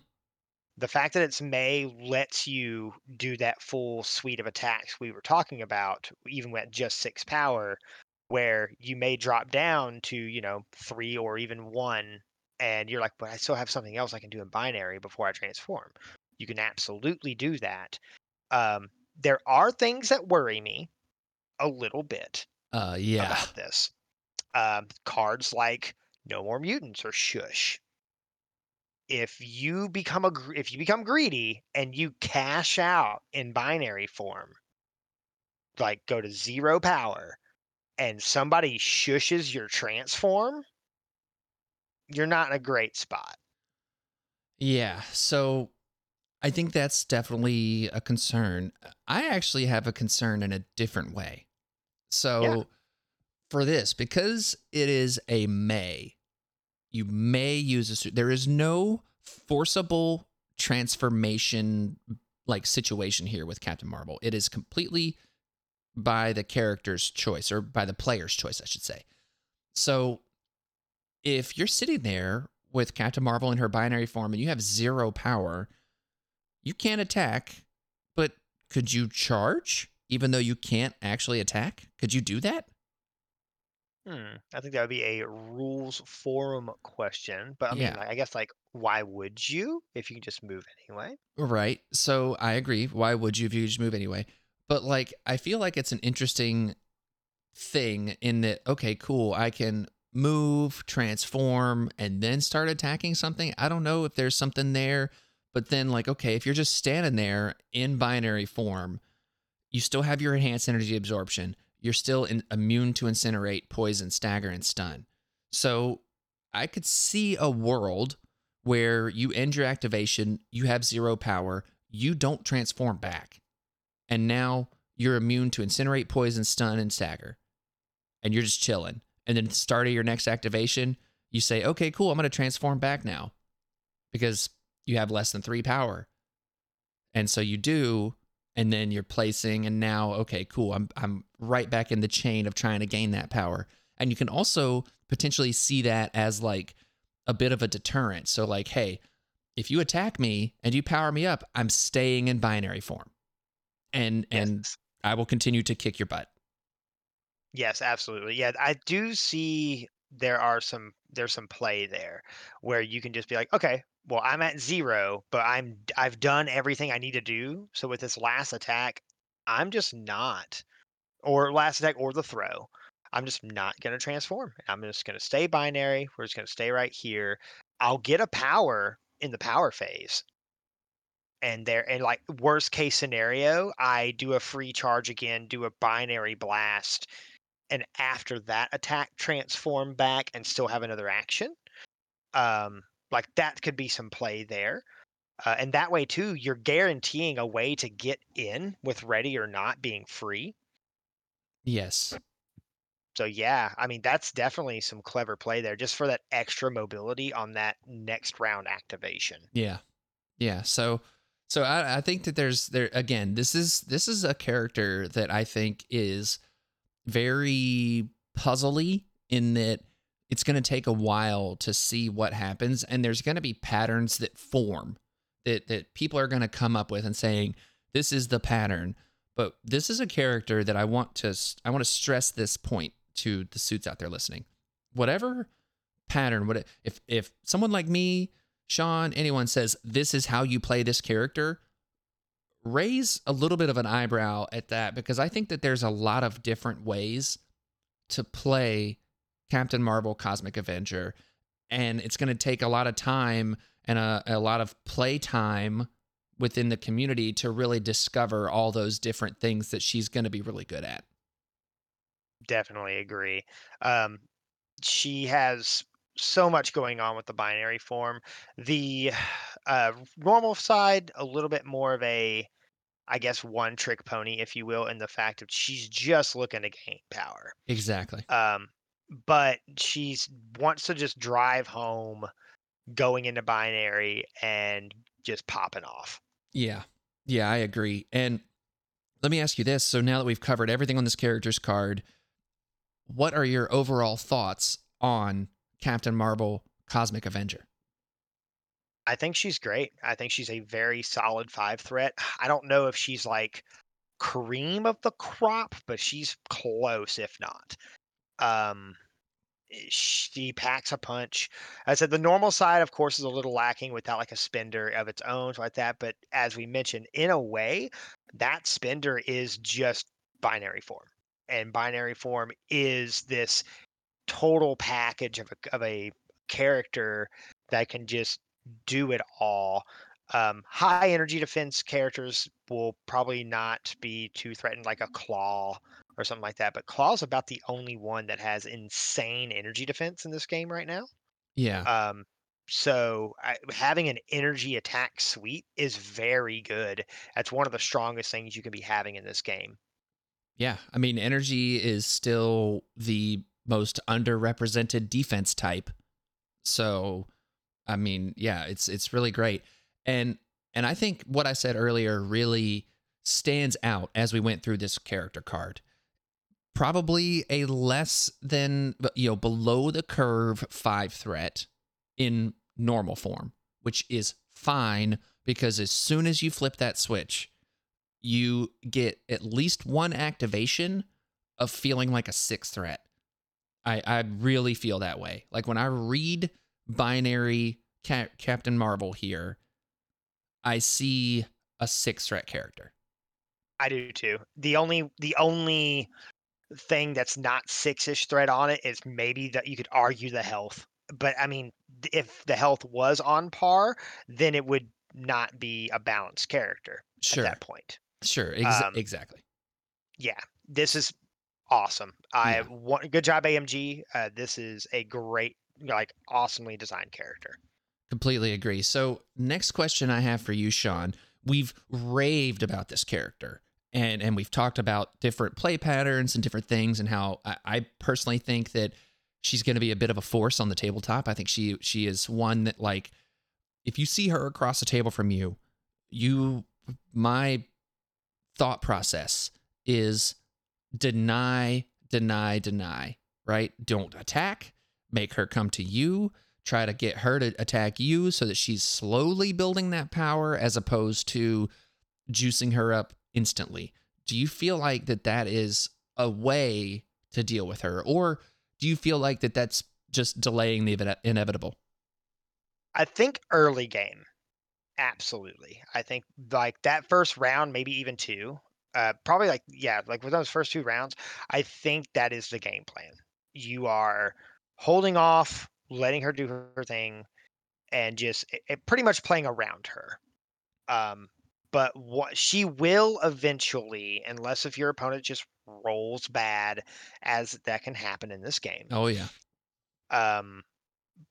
The fact that it's May lets you do that full suite of attacks we were talking about, even with just six power, where you may drop down to, you know, three or even one, and you're like, but I still have something else I can do in binary before I transform. You can absolutely do that. Um, there are things that worry me a little bit uh, yeah. about this. Um, cards like No More Mutants or Shush. If you become a, if you become greedy and you cash out in binary form, like go to zero power, and somebody shushes your transform, you're not in a great spot. Yeah, so I think that's definitely a concern. I actually have a concern in a different way. So yeah. for this, because it is a may, you may use a... There is no forcible transformation like situation here with Captain Marvel. It is completely... by the character's choice, or by the player's choice, I should say. So if you're sitting there with Captain Marvel in her binary form and you have zero power, you can't attack, but could you charge even though you can't actually attack? Could you do that? Hmm. I think that would be a rules forum question, but I mean, yeah. like, I guess like, why would you if you can just move anyway? Right. So I agree. Why would you if you just move anyway? But, like, I feel like it's an interesting thing in that, okay, cool, I can move, transform, and then start attacking something. I don't know if there's something there. But then, like, okay, if you're just standing there in binary form, you still have your enhanced energy absorption. You're still in, immune to incinerate, poison, stagger, and stun. So I could see a world where you end your activation, you have zero power, you don't transform back. And now you're immune to incinerate, poison, stun, and stagger. And you're just chilling. And then at the start of your next activation, you say, okay, cool, I'm going to transform back now. Because you have less than three power. And so you do, and then you're placing, and now, okay, cool, I'm I'm right back in the chain of trying to gain that power. And you can also potentially see that as like a bit of a deterrent. So like, hey, if you attack me and you power me up, I'm staying in binary form. And and yes. I will continue to kick your butt. Yes, absolutely. Yeah, I do see there are some there's some play there where you can just be like, okay, well, I'm at zero, but I'm I've done everything I need to do. So with this last attack, I'm just not, or last attack or the throw, I'm just not going to transform. I'm just going to stay binary. We're just going to stay right here. I'll get a power in the power phase. And there, and like worst case scenario, I do a free charge again, do a binary blast, and after that attack, transform back and still have another action. Um, like that could be some play there, uh, and that way too, you're guaranteeing a way to get in with ready or not being free. Yes. So yeah, I mean that's definitely some clever play there, just for that extra mobility on that next round activation. Yeah. Yeah. So. So I, I think that there's there again, this is this is a character that I think is very puzzly in that it's going to take a while to see what happens. And there's going to be patterns that form that, that people are going to come up with and saying, this is the pattern. But this is a character that I want to I want to stress this point to the suits out there listening. Whatever pattern. What if if someone like me, Sean, anyone says this is how you play this character, raise a little bit of an eyebrow at that, because I think that there's a lot of different ways to play Captain Marvel Cosmic Avenger, and it's going to take a lot of time and a, a lot of play time within the community to really discover all those different things that she's going to be really good at. Definitely agree. Um, she has so much going on with the binary form. The uh, normal side, a little bit more of a, I guess, one trick pony, if you will, in the fact that she's just looking to gain power. Exactly. Um, but she wants to just drive home going into binary and just popping off. Yeah. Yeah, I agree. And let me ask you this. So now that we've covered everything on this character's card, what are your overall thoughts on Captain Marvel Cosmic Avenger? I think she's great. I think she's a very solid five threat. I don't know if she's like cream of the crop, but she's close, if not. Um, she packs a punch. As I said, the normal side, of course, is a little lacking without like a spender of its own, like that. But as we mentioned, in a way, that spender is just binary form, and binary form is this total package of a, of a character that can just do it all. Um, high energy defense characters will probably not be too threatened, like a Claw or something like that. But Claw's about the only one that has insane energy defense in this game right now. Yeah. Um, so I, having an energy attack suite is very good. That's one of the strongest things you can be having in this game. Yeah. I mean, energy is still the most underrepresented defense type. So, I mean, yeah, it's it's really great. And and I think what I said earlier really stands out as we went through this character card. Probably a less than, you know, below the curve five threat in normal form, which is fine because as soon as you flip that switch, you get at least one activation of feeling like a six threat. I, I really feel that way. Like when I read binary Cap- Captain Marvel here, I see a six threat character. I do too. The only the only thing that's not six-ish threat on it is maybe that you could argue the health. But I mean, if the health was on par, then it would not be a balanced character sure. at that point. Sure, Ex- um, exactly. Yeah, this is awesome. I yeah. want, good job, A M G. Uh, this is a great, like, awesomely designed character. Completely agree. So next question I have for you, Sean. We've raved about this character, and and we've talked about different play patterns and different things, and how I, I personally think that she's going to be a bit of a force on the tabletop. I think she she is one that, like, if you see her across the table from you, you my thought process is deny, deny, deny, right? Don't attack. Make her come to you. Try to get her to attack you so that she's slowly building that power as opposed to juicing her up instantly. Do you feel like that that is a way to deal with her? Or do you feel like that that's just delaying the inevitable? I think early game. Absolutely. I think like that first round, maybe even two, uh, probably like, yeah, like with those first two rounds, I think that is the game plan. You are holding off, letting her do her thing, and just it, it pretty much playing around her. Um, but what she will eventually, unless if your opponent just rolls bad, as that can happen in this game. Oh yeah. Um,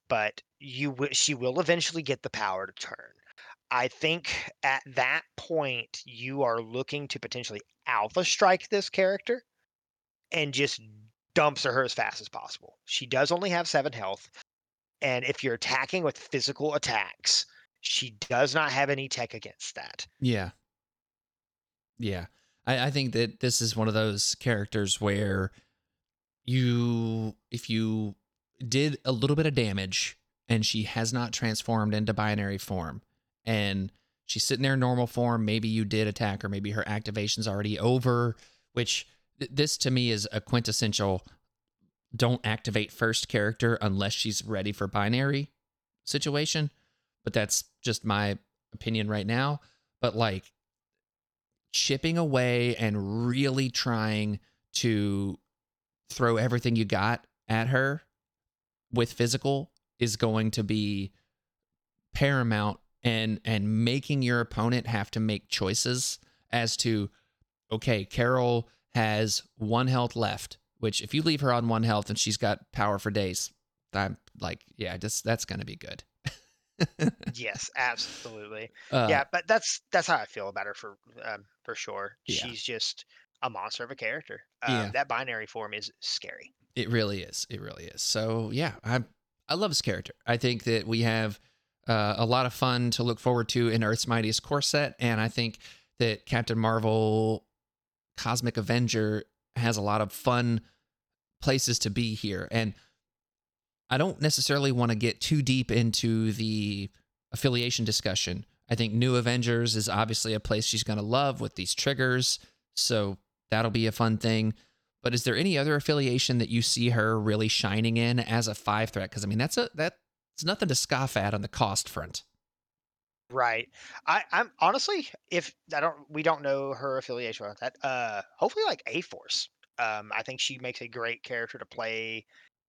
but you w- she will eventually get the power to turn. I think at that point you are looking to potentially alpha strike this character, and just dumps her as fast as possible. She does only have seven health. And if you're attacking with physical attacks, she does not have any tech against that. Yeah. Yeah. I, I think that this is one of those characters where you, if you did a little bit of damage and she has not transformed into binary form and she's sitting there in normal form, maybe you did attack her, maybe her activation's already over, which this to me is a quintessential don't activate first character unless she's ready for binary situation. But that's just my opinion right now. But like chipping away and really trying to throw everything you got at her with physical is going to be paramount, and and making your opponent have to make choices as to, okay, Carol has one health left, which if you leave her on one health and she's got power for days, I'm like, yeah, just, that's going to be good. Yes, absolutely. Uh, yeah, but that's that's how I feel about her for um, for sure. Yeah. She's just a monster of a character. Um, yeah. That binary form is scary. It really is. It really is. So yeah, I I love this character. I think that we have uh, a lot of fun to look forward to in Earth's Mightiest Core set, and I think that Captain Marvel Cosmic Avenger has a lot of fun places to be here. And I don't necessarily want to get too deep into the affiliation discussion. I think New Avengers is obviously a place she's going to love with these triggers, so that'll be a fun thing. But is there any other affiliation that you see her really shining in as a five threat? Because I mean, that's a that's nothing to scoff at on the cost front. Right. I, I'm honestly, if I don't, we don't know her affiliation with that. Uh, hopefully, like A-Force. Um, I think she makes a great character to play.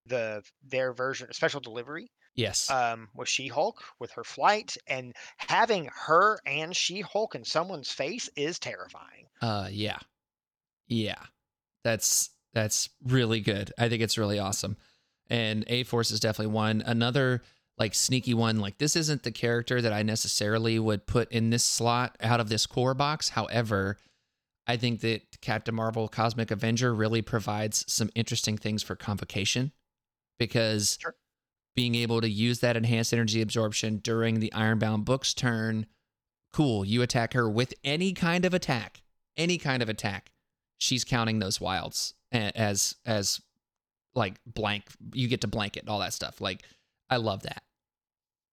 The their version, special delivery. Yes. Um, with She-Hulk, with her flight, and having her and She-Hulk in someone's face is terrifying. Uh, yeah, yeah, that's that's really good. I think it's really awesome, and A-Force is definitely one. Another like sneaky one. Like this isn't the character that I necessarily would put in this slot out of this core box. However, I think that Captain Marvel Cosmic Avenger really provides some interesting things for Convocation. Because sure. Being able to use that enhanced energy absorption during the Ironbound Book's turn, cool, you attack her with any kind of attack, any kind of attack, she's counting those wilds as, as like blank, you get to blanket and all that stuff. Like, I love that.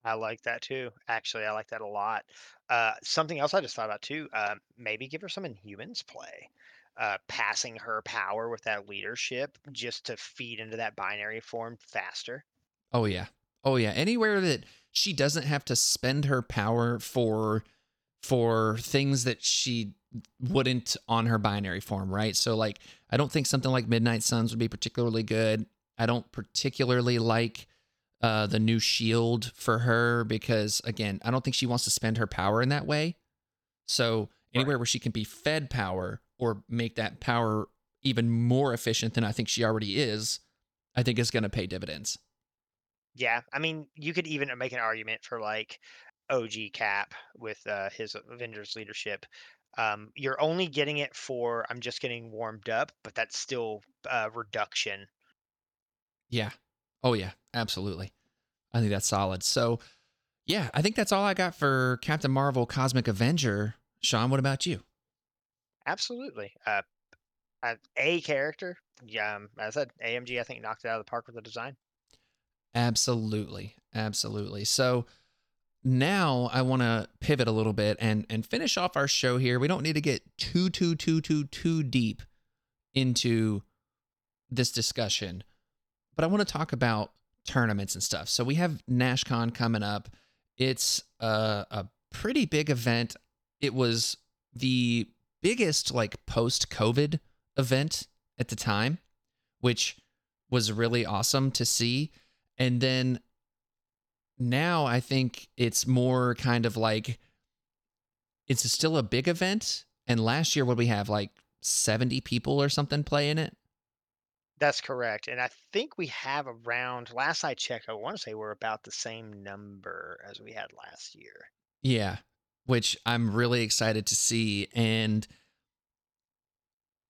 I like that too. Actually, I like that a lot. Uh, something else I just thought about too, uh, maybe give her some Inhumans play. Uh, passing her power with that leadership just to feed into that binary form faster. Oh, yeah. Oh, yeah. Anywhere that she doesn't have to spend her power for for things that she wouldn't on her binary form, right? So, like, I don't think something like Midnight Suns would be particularly good. I don't particularly like uh, the new shield for her because, again, I don't think she wants to spend her power in that way. So anywhere where she can be fed power or make that power even more efficient than I think she already is, I think is going to pay dividends. Yeah. I mean, you could even make an argument for like O G Cap with uh, his Avengers leadership. Um, you're only getting it for, I'm just getting warmed up, but that's still a uh, reduction. Yeah. Oh yeah, absolutely. I think that's solid. So yeah, I think that's all I got for Captain Marvel Cosmic Avenger. Sean, what about you? Absolutely. Uh, a character, um, as I said, A M G, I think, knocked it out of the park with the design. Absolutely. Absolutely. So now I want to pivot a little bit and, and finish off our show here. We don't need to get too, too, too, too, too deep into this discussion, but I want to talk about tournaments and stuff. So we have NashCon coming up. It's a, a pretty big event. It was the biggest like post-COVID event at the time, which was really awesome to see. And then now I think it's more kind of like, it's still a big event. And last year, what did we have, like seventy people or something play in it? That's correct. And I think we have around, last I checked, I want to say we're about the same number as we had last year. Yeah. Which I'm really excited to see. And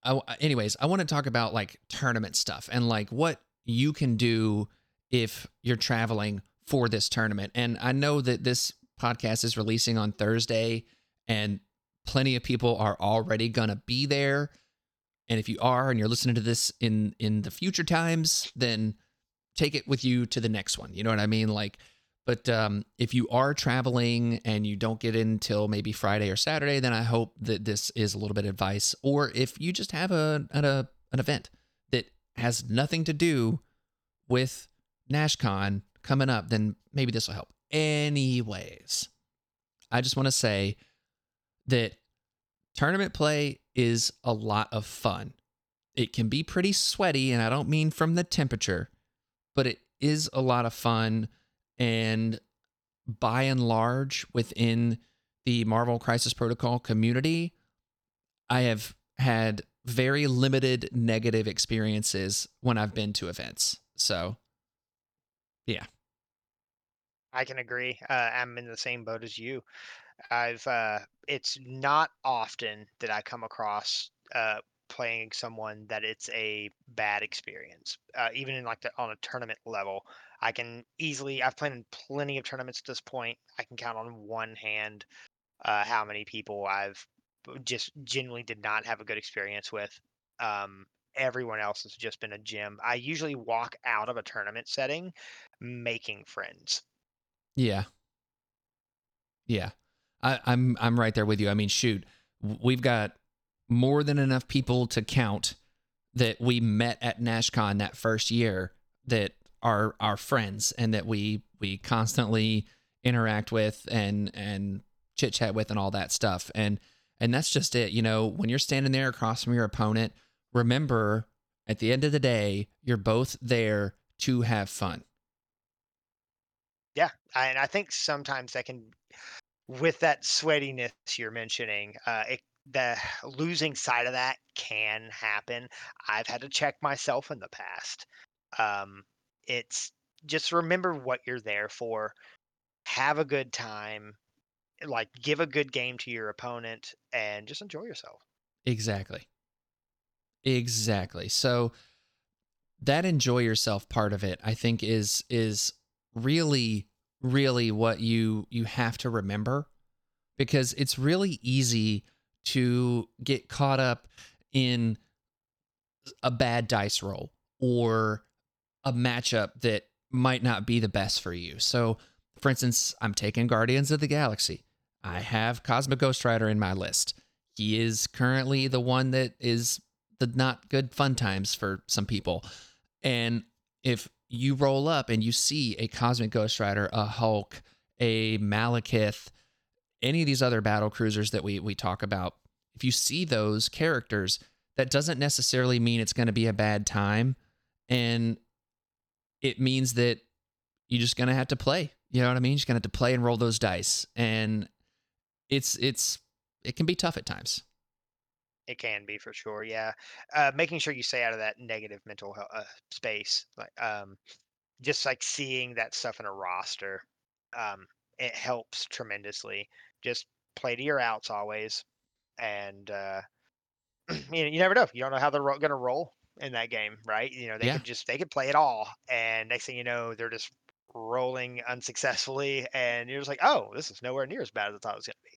I, anyways, I want to talk about like tournament stuff and like what you can do if you're traveling for this tournament. And I know that this podcast is releasing on Thursday and plenty of people are already going to be there. And if you are and you're listening to this in, in the future times, then take it with you to the next one. You know what I mean? Like, But um, if you are traveling and you don't get in till maybe Friday or Saturday, then I hope that this is a little bit of advice. Or if you just have a, an, a, an event that has nothing to do with NashCon coming up, then maybe this will help. Anyways, I just want to say that tournament play is a lot of fun. It can be pretty sweaty, and I don't mean from the temperature, but it is a lot of fun. And by and large, within the Marvel Crisis Protocol community, I have had very limited negative experiences when I've been to events. So, yeah. I can agree. Uh, I'm in the same boat as you. I've uh, it's not often that I come across uh, playing someone that it's a bad experience, uh, even in like the, on a tournament level. I can easily, I've played in plenty of tournaments at this point. I can count on one hand uh, how many people I've just generally did not have a good experience with. Um, everyone else has just been a gem. I usually walk out of a tournament setting making friends. Yeah. Yeah. I, I'm, I'm right there with you. I mean, shoot, we've got more than enough people to count that we met at NashCon that first year that are our friends and that we, we constantly interact with and, and chit chat with and all that stuff. And, and that's just it. You know, when you're standing there across from your opponent, remember at the end of the day, you're both there to have fun. Yeah. And I think sometimes that can, with that sweatiness you're mentioning, uh, it, the losing sight of that can happen. I've had to check myself in the past. Um, it's just remember what you're there for. Have a good time. Like, give a good game to your opponent and just enjoy yourself. Exactly. Exactly. So that enjoy yourself part of it, I think, is is really, really what you you have to remember, because it's really easy to get caught up in a bad dice roll or a matchup that might not be the best for you. So, for instance, I'm taking Guardians of the Galaxy. I have Cosmic Ghost Rider in my list. He is currently the one that is the not good fun times for some people. And if you roll up and you see a Cosmic Ghost Rider, a Hulk, a Malekith, any of these other battle cruisers that we we talk about, if you see those characters, that doesn't necessarily mean it's going to be a bad time. And it means that you're just going to have to play. You know what I mean? You're just going to have to play and roll those dice. And it's it's it can be tough at times. It can be, for sure. Yeah. Uh, making sure you stay out of that negative mental health, uh, space, like um, just like seeing that stuff in a roster, um, it helps tremendously. Just play to your outs always. And uh, you, you never know. You don't know how they're ro- going to roll in that game, right? You know, they yeah. could just, they could play it all. And next thing you know, they're just rolling unsuccessfully. And you're just like, oh, this is nowhere near as bad as I thought it was going to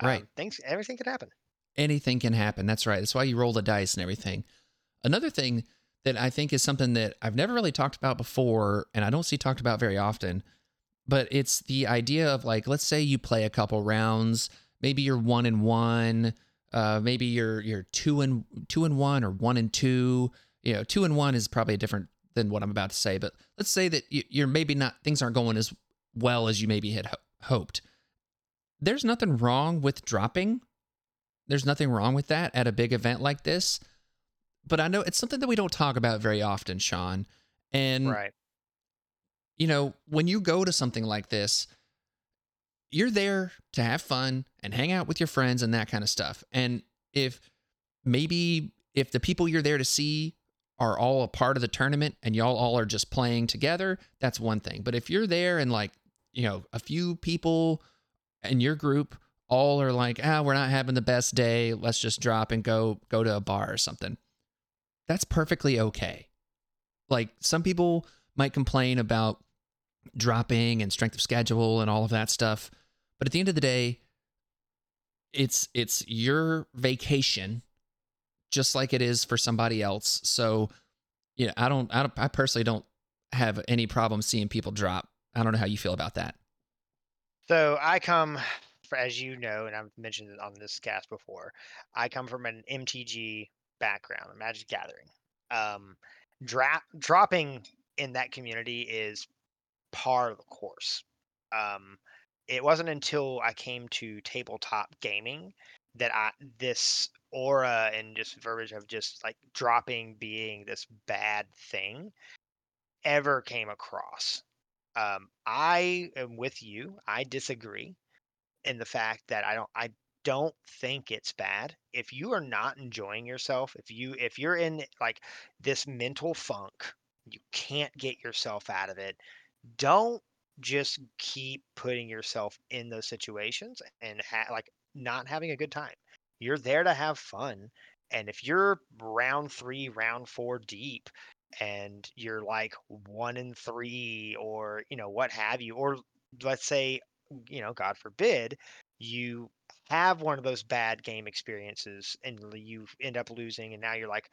be. Right. Um, things, everything could happen. Anything can happen. That's right. That's why you roll the dice and everything. Another thing that I think is something that I've never really talked about before, and I don't see talked about very often, but it's the idea of, like, let's say you play a couple rounds, maybe you're one and one, uh, maybe you're you're two and two and one or one and two. You know, two and one is probably different than what I'm about to say, but let's say that you're maybe not, things aren't going as well as you maybe had ho- hoped. There's nothing wrong with dropping. There's nothing wrong with that at a big event like this. But I know it's something that we don't talk about very often, Sean. And, right. you know, when you go to something like this, you're there to have fun and hang out with your friends and that kind of stuff. And if maybe if the people you're there to see are all a part of the tournament and y'all all are just playing together, that's one thing. But if you're there and, like, you know, a few people in your group all are like, ah, we're not having the best day. Let's just drop and go go to a bar or something. That's perfectly okay. Like, some people might complain about dropping and strength of schedule and all of that stuff. But at the end of the day, it's it's your vacation, just like it is for somebody else. So, you know, I don't I don't I personally don't have any problem seeing people drop. I don't know how you feel about that. So I come. As you know, and I've mentioned it on this cast before, I come from an M T G background, Magic Gathering. Um, dra- dropping in that community is par the course. Um, it wasn't until I came to tabletop gaming that I this aura and just verbiage of just like dropping being this bad thing ever came across. Um, I am with you. I disagree in the fact that I don't. I don't think it's bad. If you are not enjoying yourself, if you if you're in like this mental funk, you can't get yourself out of it. Don't just keep putting yourself in those situations and ha- like not having a good time. You're there to have fun, and if you're round three, round four deep, and you're like one in three, or you know what have you, or let's say, you know, God forbid, you have one of those bad game experiences and you end up losing, and now you're like,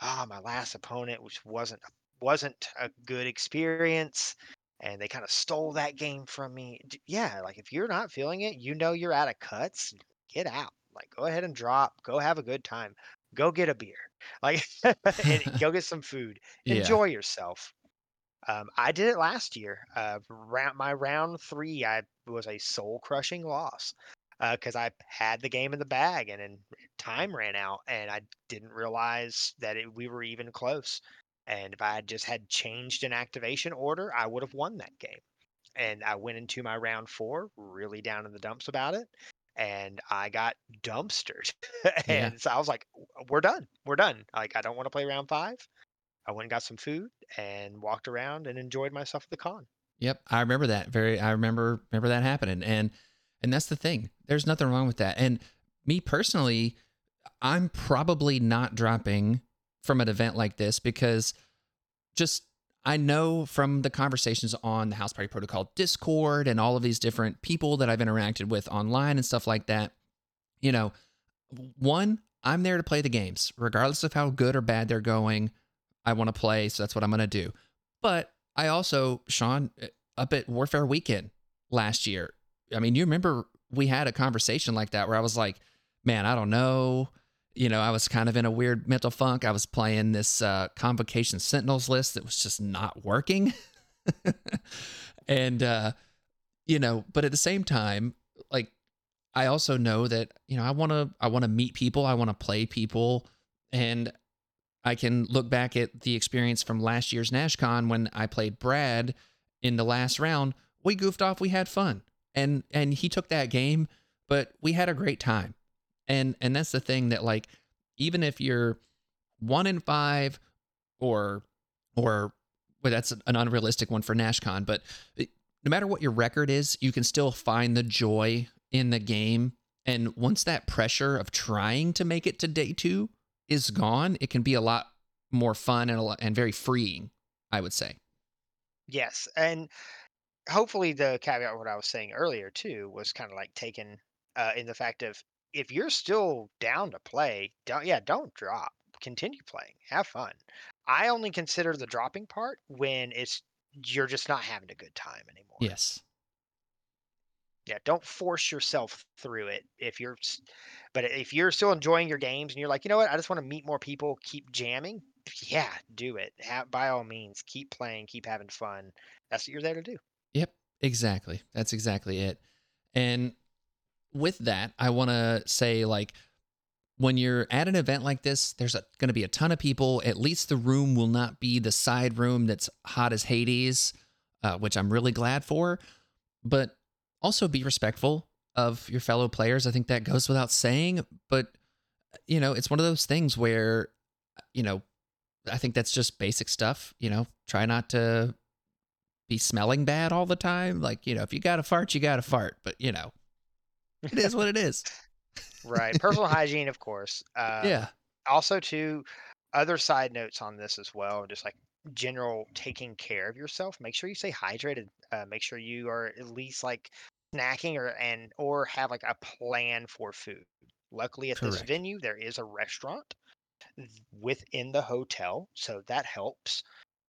ah, oh, my last opponent, which wasn't wasn't a good experience, and they kind of stole that game from me. Yeah, like if you're not feeling it, you know you're out of cuts. Get out. Like, go ahead and drop. Go have a good time. Go get a beer. Like, and go get some food. Yeah. Enjoy yourself. Um, I did it last year. Uh, round my round three, I was a soul crushing loss because uh, I had the game in the bag, and then time ran out, and I didn't realize that it, we were even close. And if I had just had changed an activation order, I would have won that game. And I went into my round four really down in the dumps about it. And I got dumpstered. and yeah. So I was like, we're done. We're done. Like, I don't want to play round five. I went and got some food and walked around and enjoyed myself at the con. Yep. I remember that very, I remember, remember that happening. And, and that's the thing. There's nothing wrong with that. And me personally, I'm probably not dropping from an event like this because just, I know from the conversations on the House Party Protocol Discord and all of these different people that I've interacted with online and stuff like that, you know, one, I'm there to play the games, regardless of how good or bad they're going. I want to play, so that's what I'm going to do. But I also, Sean, up at Warfare Weekend last year, I mean, you remember we had a conversation like that where I was like, man, I don't know. You know, I was kind of in a weird mental funk. I was playing this uh, Convocation Sentinels list that was just not working. and, uh, you know, but at the same time, like, I also know that, you know, I want to I want to meet people. I want to play people. And I can look back at the experience from last year's NashCon when I played Brad in the last round. We goofed off. We had fun. And and he took that game, but we had a great time. And and that's the thing that, like, even if you're one in five or, or well, that's an unrealistic one for NashCon, but it, no matter what your record is, you can still find the joy in the game. And once that pressure of trying to make it to day two is gone, it can be a lot more fun and a lot, and very freeing, I would say. Yes. And hopefully the caveat of what I was saying earlier, too, was kind of like taken uh, in the fact of, if you're still down to play, don't, yeah, don't drop. Continue playing. Have fun. I only consider the dropping part when it's you're just not having a good time anymore. Yes. Yeah, don't force yourself through it. If you're, but if you're still enjoying your games and you're like, you know what, I just want to meet more people, keep jamming. Yeah, do it. Have, by all means, keep playing, keep having fun. That's what you're there to do. Yep, exactly. That's exactly it. And with that, I want to say, like, when you're at an event like this, there's going to be a ton of people. At least the room will not be the side room that's hot as Hades, uh, which I'm really glad for. But also be respectful of your fellow players. I think that goes without saying. But, you know, it's one of those things where, you know, I think that's just basic stuff. You know, try not to be smelling bad all the time. Like, you know, if you got to fart, you got to fart. But, you know. It is what it is. Right. Personal hygiene, of course. Uh, yeah. Also, too, other side notes on this as well, just like general taking care of yourself. Make sure you stay hydrated. Uh, make sure you are at least like snacking or and or have like a plan for food. Luckily, at Correct. This venue, there is a restaurant within the hotel, so that helps.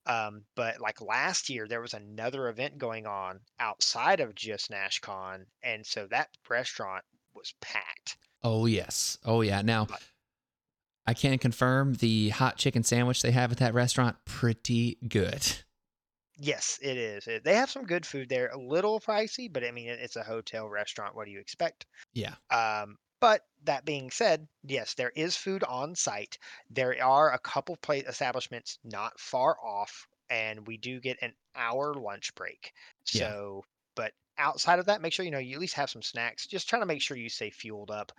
Um, but like last year, there was another event going on outside of just NashCon. And so that restaurant was packed. Oh, yes. Oh, yeah. Now, I can confirm the hot chicken sandwich they have at that restaurant, pretty good. Yes, it is. It, they have some good food there. A little pricey, but I mean, it, it's a hotel restaurant. What do you expect? Yeah. Um, but that being said, yes, there is food on site. There are a couple plate establishments not far off, and we do get an hour lunch break. So, yeah. But outside of that, make sure you know you at least have some snacks. Just trying to make sure you stay fueled up.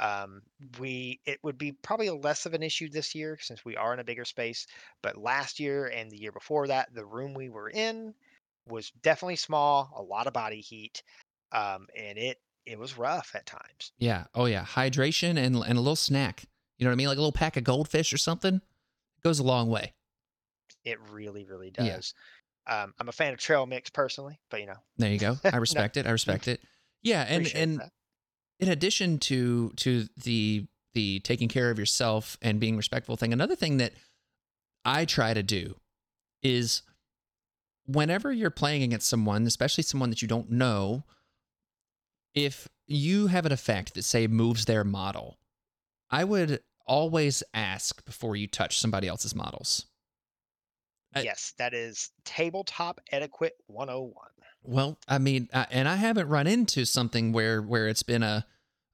Um, we it would be probably less of an issue this year since we are in a bigger space, but last year and the year before that, the room we were in was definitely small, a lot of body heat, um, and it it was rough at times. Yeah. Oh yeah. Hydration and and a little snack. You know what I mean? Like a little pack of goldfish or something. It goes a long way. It really, really does. Yeah. Um, I'm a fan of trail mix personally, but you know. There you go. I respect no. it. I respect it. Yeah, and Appreciate and. That. In addition to to the the taking care of yourself and being respectful thing, another thing that I try to do is whenever you're playing against someone, especially someone that you don't know, if you have an effect that, say, moves their model, I would always ask before you touch somebody else's models. Yes, that is tabletop etiquette one oh one. Well, I mean, I, and I haven't run into something where, where it's been a,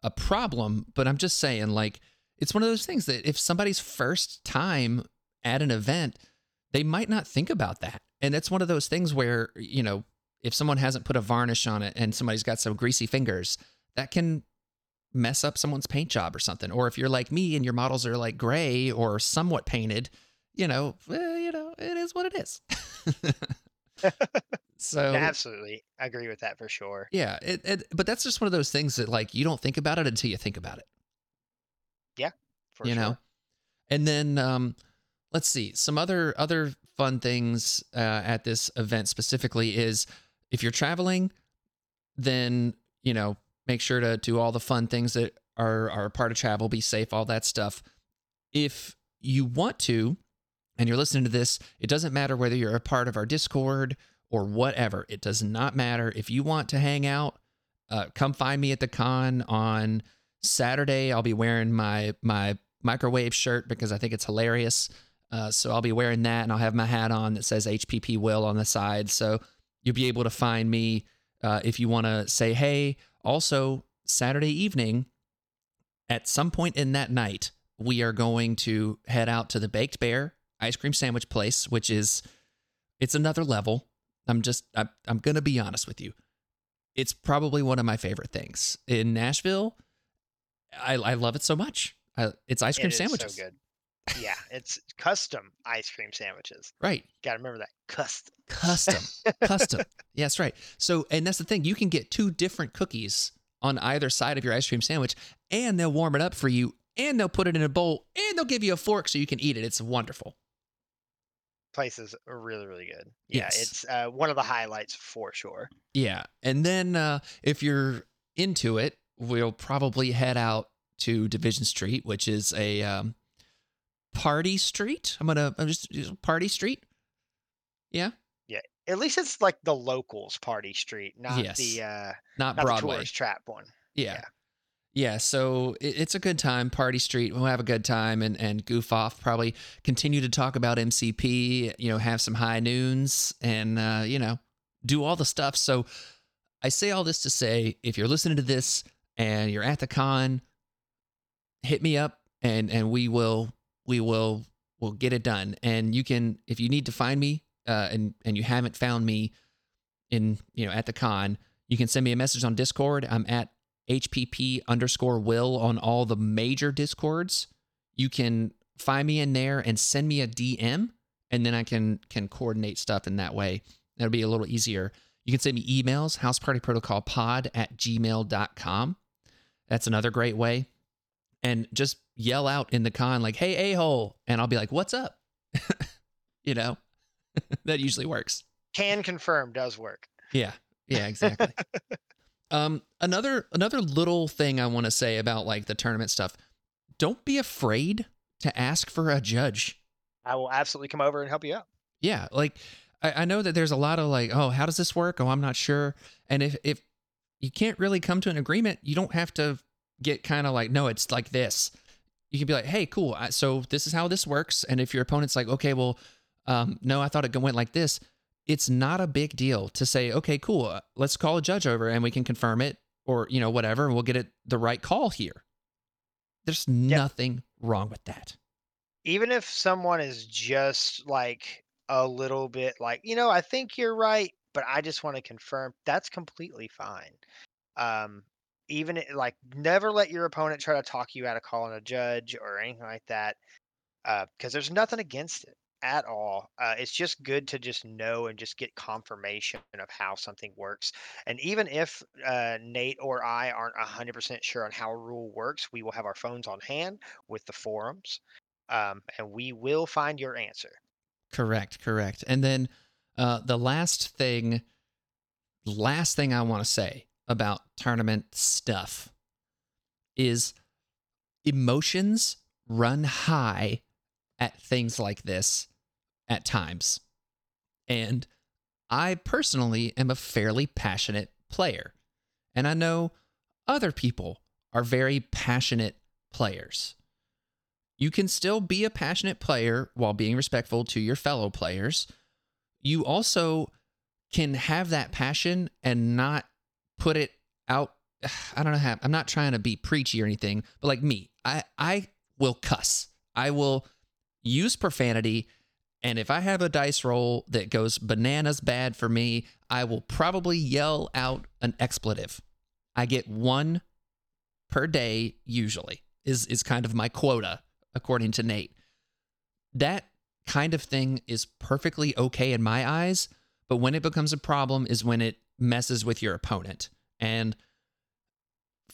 a problem, but I'm just saying, like, it's one of those things that if somebody's first time at an event, they might not think about that. And it's one of those things where, you know, if someone hasn't put a varnish on it and somebody's got some greasy fingers, that can mess up someone's paint job or something. Or if you're like me and your models are like gray or somewhat painted, you know, well, you know, it is what it is. So absolutely, I agree with that for sure. Yeah, it, it, but that's just one of those things that, like, you don't think about it until you think about it. Yeah, for you sure. know. And then um, let's see, some other other fun things uh, at this event specifically is if you're traveling, then you know make sure to do all the fun things that are are part of travel. Be safe, all that stuff. If you want to, and you're listening to this, it doesn't matter whether you're a part of our Discord or whatever. It does not matter. If you want to hang out, uh, come find me at the con on Saturday. I'll be wearing my my microwave shirt because I think it's hilarious. Uh, so I'll be wearing that, and I'll have my hat on that says H P P Will on the side. So you'll be able to find me uh, if you want to say, hey, also Saturday evening, at some point in that night, we are going to head out to the Baked Bear ice cream sandwich place, which is, it's another level. I'm just, I'm, I'm going to be honest with you. It's probably one of my favorite things in Nashville. I, I love it so much. I, it's ice cream it sandwiches. So good. Yeah. It's custom ice cream sandwiches. Right. Got to remember that. Custom. Custom. Custom. Yeah, that's right. So, and that's the thing. You can get two different cookies on either side of your ice cream sandwich, and they'll warm it up for you, and they'll put it in a bowl, and they'll give you a fork so you can eat it. It's wonderful. Places are really, really good. Yeah, yes. It's uh, one of the highlights for sure. Yeah, and then uh, if you're into it, we'll probably head out to Division Street, which is a um, party street. I'm gonna I'm just, just party street. Yeah, yeah. At least it's like the locals' party street, not yes. the uh, not, not Broadway the tourist trap one. Yeah, yeah. yeah so it, it's a good time. Party street. We'll have a good time and, and goof off. Probably continue to talk about M C P. You know, have some high noons and uh, you know, do all the stuff. So I say all this to say, if you're listening to this and you're at the con, hit me up and and we will we will we'll get it done. And you can, if you need to find me uh, and and you haven't found me in you know at the con, you can send me a message on Discord. I'm at H P P underscore will on all the major Discords. You can find me in there and send me a D M, and then I can can coordinate stuff in that way. That'll be a little easier. You can send me emails, housepartyprotocolpod at gmail dot com. That's another great way. And just yell out in the con, like, hey, a-hole. And I'll be like, what's up? You know, that usually works. Can confirm does work. Yeah. Yeah, exactly. Um, another, another little thing I want to say about like the tournament stuff. Don't be afraid to ask for a judge. I will absolutely come over and help you out. Yeah. Like I, I know that there's a lot of like, oh, how does this work? Oh, I'm not sure. And if, if you can't really come to an agreement, you don't have to get kind of like, no, it's like this. You can be like, hey, cool. I, so this is how this works. And if your opponent's like, okay, well, um, no, I thought it went like this. it's not a big deal to say, okay, cool, let's call a judge over and we can confirm it, or, you know, whatever, and we'll get it the right call here. There's yep. nothing wrong with that. Even if someone is just like a little bit like, you know, I think you're right, but I just want to confirm, that's completely fine. Um, even it, like, never let your opponent try to talk you out of calling a judge or anything like that. Uh, because there's nothing against it at all. Uh, it's just good to just know and just get confirmation of how something works. And even if uh, Nate or I aren't one hundred percent sure on how a rule works, we will have our phones on hand with the forums, um, and we will find your answer. Correct, correct. And then uh, the last thing, last thing I want to say about tournament stuff is emotions run high at things like this at times. And I personally am a fairly passionate player. And I know other people are very passionate players. You can still be a passionate player while being respectful to your fellow players. You also can have that passion and not put it out. I don't know how, I'm not trying to be preachy or anything, but like me, I, I will cuss. I will use profanity, and if I have a dice roll that goes bananas bad for me, I will probably yell out an expletive. I get one per day usually, is is kind of my quota, according to Nate. That kind of thing is perfectly okay in my eyes, but when it becomes a problem is when it messes with your opponent. And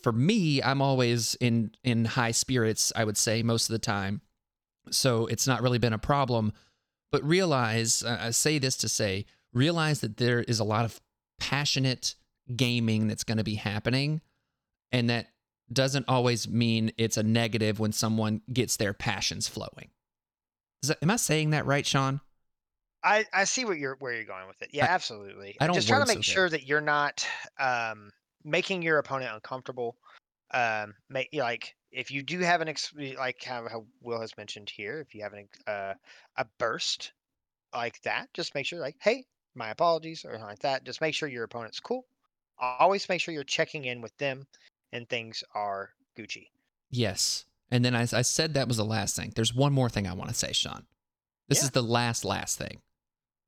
for me, I'm always in, in high spirits, I would say, most of the time. So it's not really been a problem, but realize, uh, I say this to say, realize that there is a lot of passionate gaming that's going to be happening. And that doesn't always mean it's a negative when someone gets their passions flowing. Is that, am I saying that right, Sean? I, I see what you're, where you're going with it. Yeah, I, absolutely. I don't just trying to make so sure that you're not, um, making your opponent uncomfortable. Um, make like, If you do have an, ex- like how, how Will has mentioned here, if you have an, uh, a burst like that, just make sure like, hey, my apologies, or like that. Just make sure your opponent's cool. Always make sure you're checking in with them and things are Gucci. Yes. And then I, I said that was the last thing. There's one more thing I want to say, Sean. This yeah. is the last, last thing.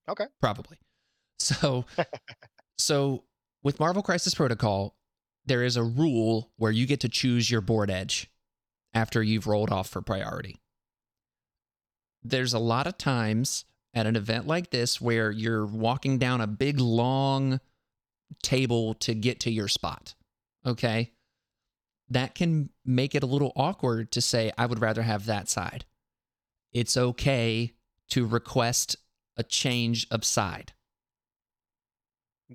Okay. Probably. So, so with Marvel Crisis Protocol, there is a rule where you get to choose your board edge after you've rolled off for priority. There's a lot of times at an event like this where you're walking down a big, long table to get to your spot, okay? That can make it a little awkward to say, I would rather have that side. It's okay to request a change of side.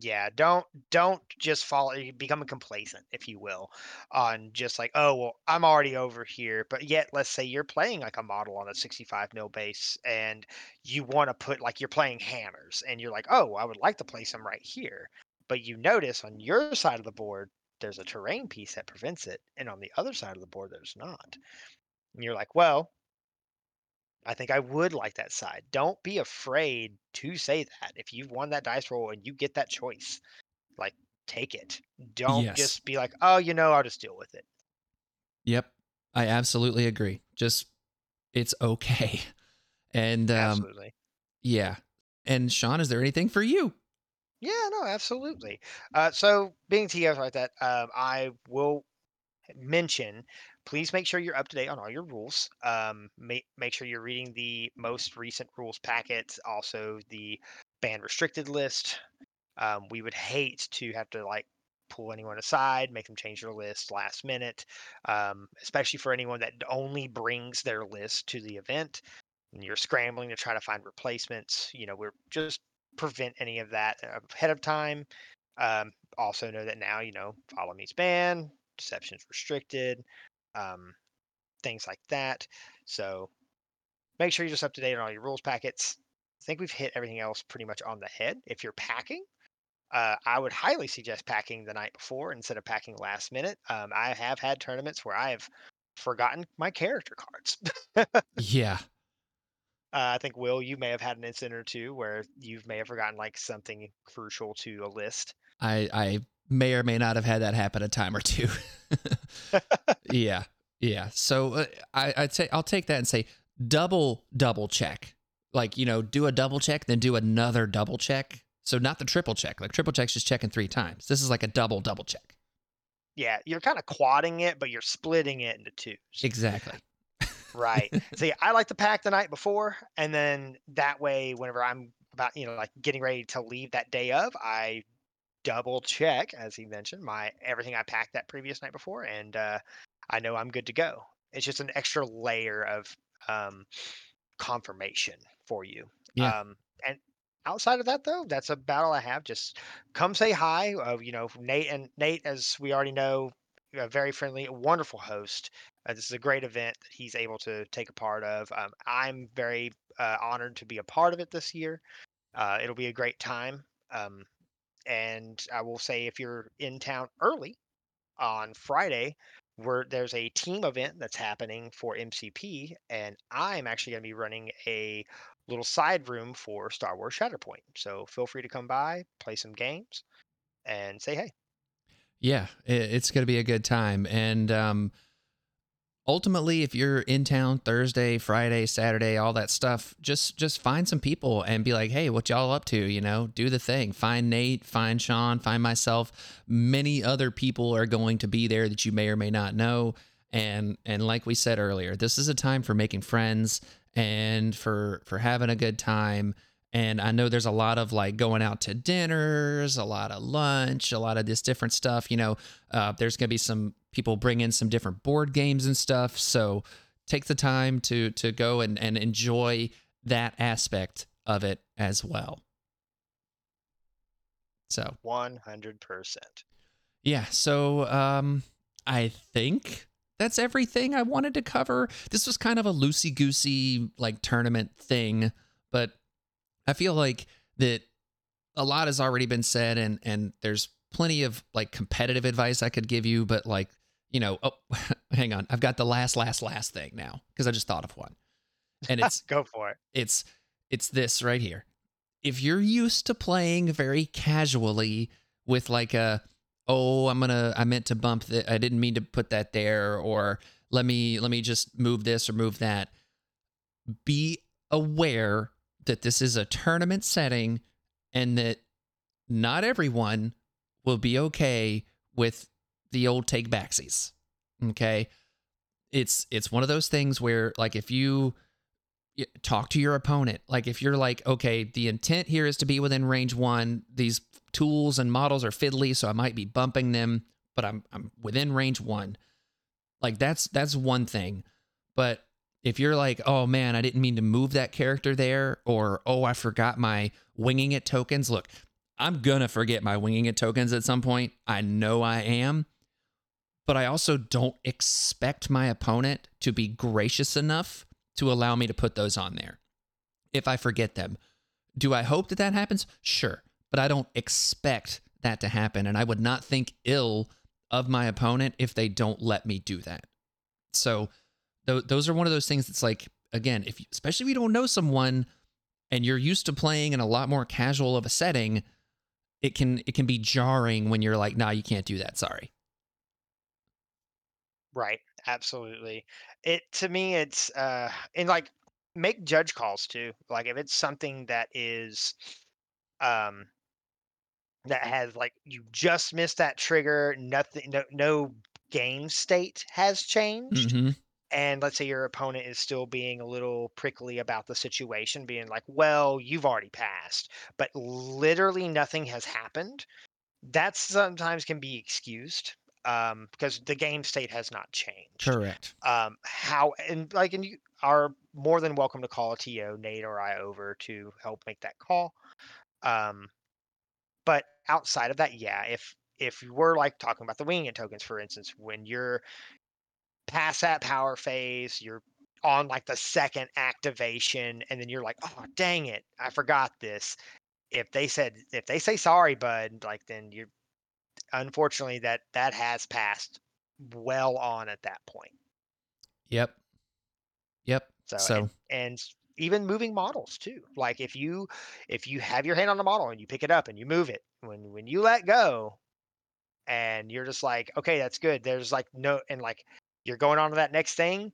Yeah, don't don't just follow, become complacent, if you will, on just like, oh, well, I'm already over here. But yet, let's say you're playing like a model on a sixty-five mil base and you want to put like you're playing hammers and you're like, oh, I would like to place them right here. But you notice on your side of the board, there's a terrain piece that prevents it. And on the other side of the board, there's not. And you're like, well, I think I would like that side. Don't be afraid to say that. If you've won that dice roll and you get that choice, like, take it. Don't yes. just be like, oh, you know, I'll just deal with it. Yep. I absolutely agree. Just, it's okay. And, um, absolutely. Yeah. And Sean, is there anything for you? Yeah, no, absolutely. Uh, so being T F like that, um, I will mention, please make sure you're up to date on all your rules. Um, make, make sure you're reading the most recent rules packet, also the ban restricted list. Um, we would hate to have to like pull anyone aside, make them change their list last minute, um, especially for anyone that only brings their list to the event and you're scrambling to try to find replacements. You know, we're just prevent any of that ahead of time. Um, also know that now, you know, follow me's ban, deception's restricted. Um, things like that. So make sure you're just up to date on all your rules packets. I think we've hit everything else pretty much on the head. If you're packing, uh, I would highly suggest packing the night before instead of packing last minute. Um, I have had tournaments where I have forgotten my character cards. yeah. Uh, I think, Will, you may have had an incident or two where you may have forgotten like something crucial to a list. I, I may or may not have had that happen a time or two. Yeah. Yeah. So uh, I, I'd say I'll take that and say double, double check. Like, you know, do a double check, then do another double check. So not the triple check. Like triple check's just checking three times. This is like a double, double check. Yeah. You're kind of quadding it, but you're splitting it into twos. Exactly. Right. See, I like to pack the night before, and then that way, whenever I'm about, you know, like getting ready to leave that day of, I double check, as he mentioned, my everything I packed that previous night before, and uh, I know I'm good to go. It's just an extra layer of um, confirmation for you. Yeah. Um, and outside of that, though, that's about all I have. Just come say hi. Uh, you know, Nate and Nate, as we already know, a very friendly, wonderful host. Uh, this is a great event that he's able to take a part of. Um, I'm very uh, honored to be a part of it this year. Uh, it'll be a great time. Um, and I will say, if you're in town early on Friday, we're, there's a team event that's happening for M C P, and I'm actually going to be running a little side room for Star Wars Shatterpoint. So feel free to come by, play some games, and say hey. Yeah, it's going to be a good time. And um, ultimately, if you're in town Thursday, Friday, Saturday, all that stuff, just just find some people and be like, hey, what y'all up to? You know, do the thing. Find Nate, find Sean, find myself. Many other people are going to be there that you may or may not know. And and like we said earlier, this is a time for making friends and for for having a good time. And I know there's a lot of like going out to dinners, a lot of lunch, a lot of this different stuff. You know, uh, there's going to be some people bring in some different board games and stuff. So take the time to to go and, and enjoy that aspect of it as well. So one hundred percent. Yeah. So um, I think that's everything I wanted to cover. This was kind of a loosey-goosey like tournament thing, but I feel like that a lot has already been said, and, and there's plenty of like competitive advice I could give you, but like, you know, oh, hang on. I've got the last, last, last thing now because I just thought of one, and it's go for it. It's, it's this right here. If you're used to playing very casually with like a, oh, I'm going to, I meant to bump that. I didn't mean to put that there, or let me, let me just move this or move that. Be aware that this is a tournament setting and that not everyone will be okay with the old take backsies. Okay. It's, it's one of those things where like, if you talk to your opponent, like if you're like, okay, the intent here is to be within range one, these tools and models are fiddly, so I might be bumping them, but I'm, I'm within range one. Like that's, that's one thing. But if you're like, oh man, I didn't mean to move that character there, or oh, I forgot my winging it tokens. Look, I'm gonna forget my winging it tokens at some point. I know I am, but I also don't expect my opponent to be gracious enough to allow me to put those on there if I forget them. Do I hope that that happens? Sure, but I don't expect that to happen, and I would not think ill of my opponent if they don't let me do that. So those are one of those things that's like, again, if you, especially if you don't know someone and you're used to playing in a lot more casual of a setting, it can it can be jarring when you're like, nah, you can't do that. Sorry. Right. Absolutely. It to me, it's uh, and like make judge calls too. Like if it's something that is um, that has like you just missed that trigger, nothing, no, no game state has changed. Mm-hmm. And let's say your opponent is still being a little prickly about the situation, being like, well, you've already passed, but literally nothing has happened. That sometimes can be excused um, because the game state has not changed. Correct. Um, how and like and you are more than welcome to call a T O, Nate or I, over to help make that call. Um, but outside of that, yeah, if if we're like talking about the winging it tokens, for instance, when you're past that power phase, you're on like the second activation, and then you're like, oh dang it, I forgot this. If they said if they say sorry, bud, like then you're unfortunately that that has passed well on at that point. Yep. Yep. So, so. And, and even moving models too. Like if you if you have your hand on the model and you pick it up and you move it, when when you let go and you're just like, okay, that's good. There's like no, and like you're going on to that next thing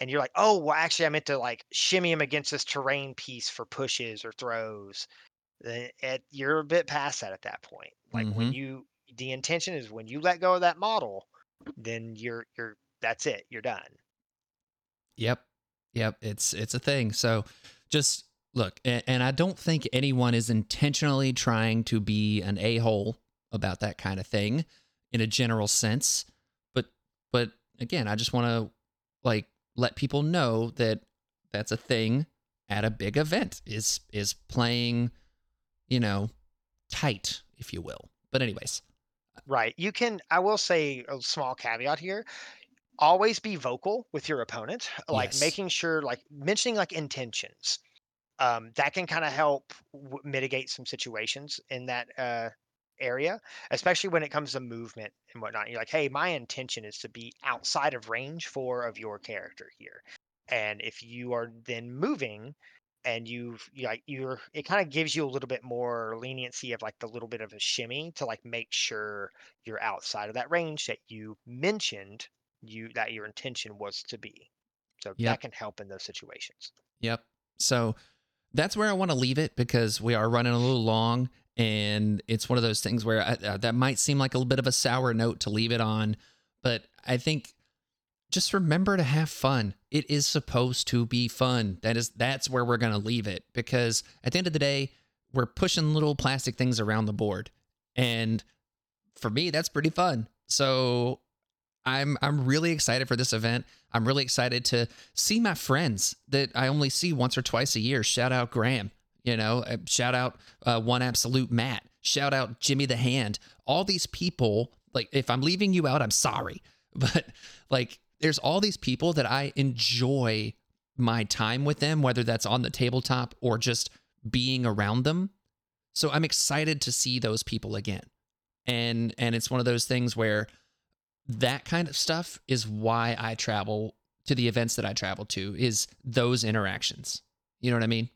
and you're like, oh, well, actually I meant to like shimmy him against this terrain piece for pushes or throws. It, you're a bit past that at that point. Like mm-hmm. when you, the intention is when you let go of that model, then you're, you're, that's it. You're done. Yep. Yep. It's, it's a thing. So just look, and, and I don't think anyone is intentionally trying to be an a-hole about that kind of thing in a general sense. But, but again, I just want to like let people know that that's a thing at a big event is, is playing, you know, tight, if you will. But anyways. Right. You can, I will say a small caveat here. Always be vocal with your opponent, like yes. making sure, like mentioning like intentions. Um, that can kind of help w- mitigate some situations in that uh, area, especially when it comes to movement and whatnot. You're like, hey, my intention is to be outside of range four of your character here. And if you are then moving, and you've you like you're it kind of gives you a little bit more leniency of like the little bit of a shimmy to like make sure you're outside of that range that you mentioned you that your intention was to be. So yep. that can help in those situations. Yep. So that's where I want to leave it because we are running a little long and it's one of those things where I, uh, that might seem like a little bit of a sour note to leave it on, but I think just remember to have fun. It is supposed to be fun. That is, that's where we're going to leave it because at the end of the day, we're pushing little plastic things around the board. And for me, that's pretty fun. So I'm, I'm really excited for this event. I'm really excited to see my friends that I only see once or twice a year. Shout out Graham, you know, shout out uh, One Absolute Matt, shout out Jimmy the Hand, all these people. Like if I'm leaving you out, I'm sorry, but like, there's all these people that I enjoy my time with them, whether that's on the tabletop or just being around them. So I'm excited to see those people again. And and it's one of those things where that kind of stuff is why I travel to the events that I travel to, is those interactions. You know what I mean?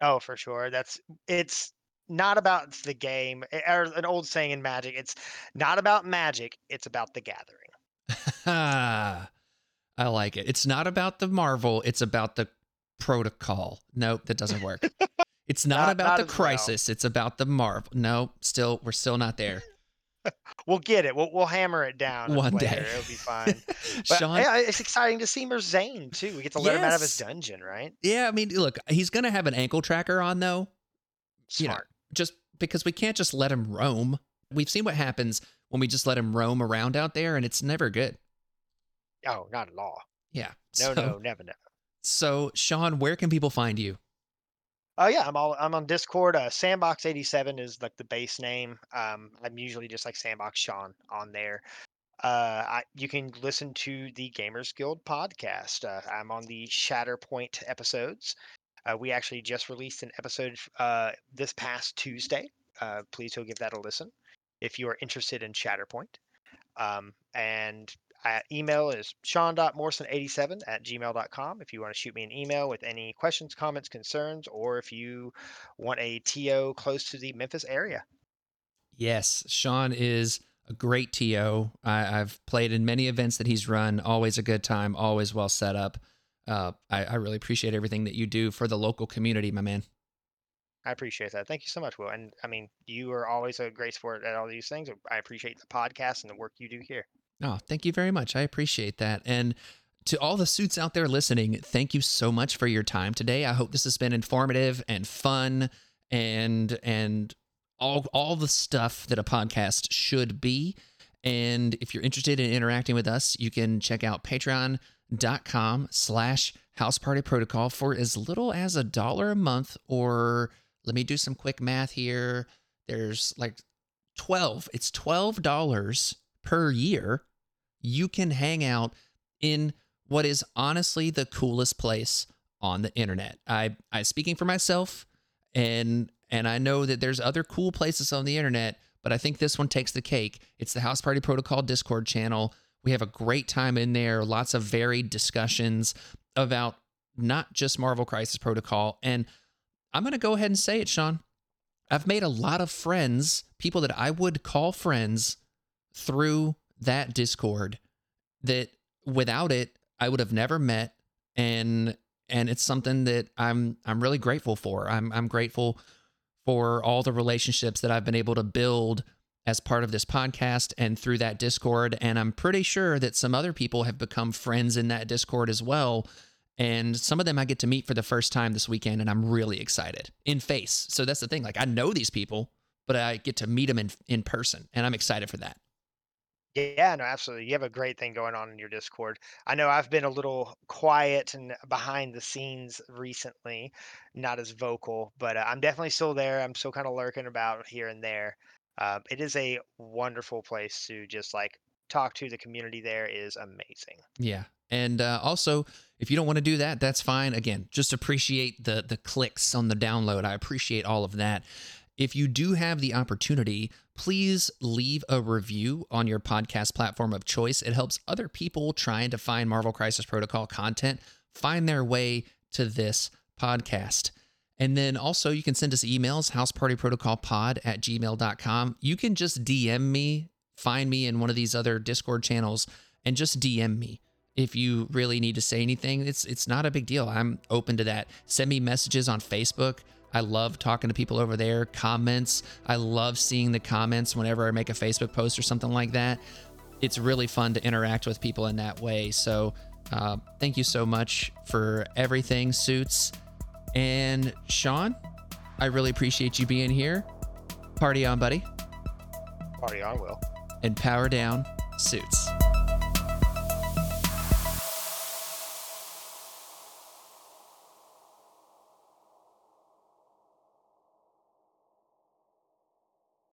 Oh, for sure. That's it's not about the game, or an old saying in Magic, it's not about Magic, it's about the gathering. I like it. It's not about the Marvel. It's about the protocol. Nope, that doesn't work. It's not, not about not the crisis. Well. It's about the Marvel. No, still, we're still not there. We'll get it. We'll we'll hammer it down one later. Day. It'll be fine. But Sean, yeah, it's exciting to see Merzane too. We get to let yes. him out of his dungeon, right? Yeah, I mean, look, he's gonna have an ankle tracker on though. Smart. You know, just because we can't just let him roam. We've seen what happens when we just let him roam around out there, and it's never good. Oh, not at all. Yeah. No, so, no, never, never. So, Sean, where can people find you? Oh, yeah, I'm all I'm on Discord. Uh, Sandbox eighty-seven is like the base name. Um, I'm usually just like Sandbox Sean on there. Uh, I, you can listen to the Gamers Guild podcast. Uh, I'm on the Shatterpoint episodes. Uh, we actually just released an episode uh, this past Tuesday. Uh, please go give that a listen if you are interested in Shatterpoint. Um, and I, email is sean dot morrison eighty-seven at gmail dot com if you want to shoot me an email with any questions, comments, concerns, or if you want a T O close to the Memphis area. Yes, Sean is a great T O. I, I've played in many events that he's run. Always a good time, always well set up. Uh, I, I really appreciate everything that you do for the local community, my man. I appreciate that. Thank you so much, Will. And I mean, you are always a great sport at all these things. I appreciate the podcast and the work you do here. Oh, thank you very much. I appreciate that. And to all the suits out there listening, thank you so much for your time today. I hope this has been informative and fun and and all all the stuff that a podcast should be. And if you're interested in interacting with us, you can check out patreon dot com slash house party protocol for as little as a dollar a month, or let me do some quick math here. There's like twelve. It's twelve dollars per year. You can hang out in what is honestly the coolest place on the internet. I, I speaking for myself, and and I know that there's other cool places on the internet, but I think this one takes the cake. It's the House Party Protocol Discord channel. We have a great time in there. Lots of varied discussions about not just Marvel Crisis Protocol. And I'm going to go ahead and say it, Sean. I've made a lot of friends, people that I would call friends, through that Discord that without it, I would have never met. And and it's something that I'm I'm really grateful for. I'm I'm grateful for all the relationships that I've been able to build as part of this podcast and through that Discord. And I'm pretty sure that some other people have become friends in that Discord as well. And some of them I get to meet for the first time this weekend, and I'm really excited in face. So that's the thing. Like, I know these people, but I get to meet them in, in person, and I'm excited for that. Yeah, no, absolutely. You have a great thing going on in your Discord. I know I've been a little quiet and behind the scenes recently, not as vocal, but uh, I'm definitely still there. I'm still kind of lurking about here and there. Uh, it is a wonderful place to just like talk to. The community there is amazing. Yeah. And uh, also, if you don't want to do that, that's fine. Again, just appreciate the the clicks on the download. I appreciate all of that. If you do have the opportunity, please leave a review on your podcast platform of choice. It helps other people trying to find Marvel Crisis Protocol content find their way to this podcast. And then also, you can send us emails, housepartyprotocolpod at gmail dot com. You can just D M me, find me in one of these other Discord channels, and just D M me. If you really need to say anything, it's it's not a big deal. I'm open to that. Send me messages on Facebook. I love talking to people over there. Comments. I love seeing the comments whenever I make a Facebook post or something like that. It's really fun to interact with people in that way. So uh, thank you so much for everything, Suits. And Sean, I really appreciate you being here. Party on, buddy. Party on, Will. And power down, Suits.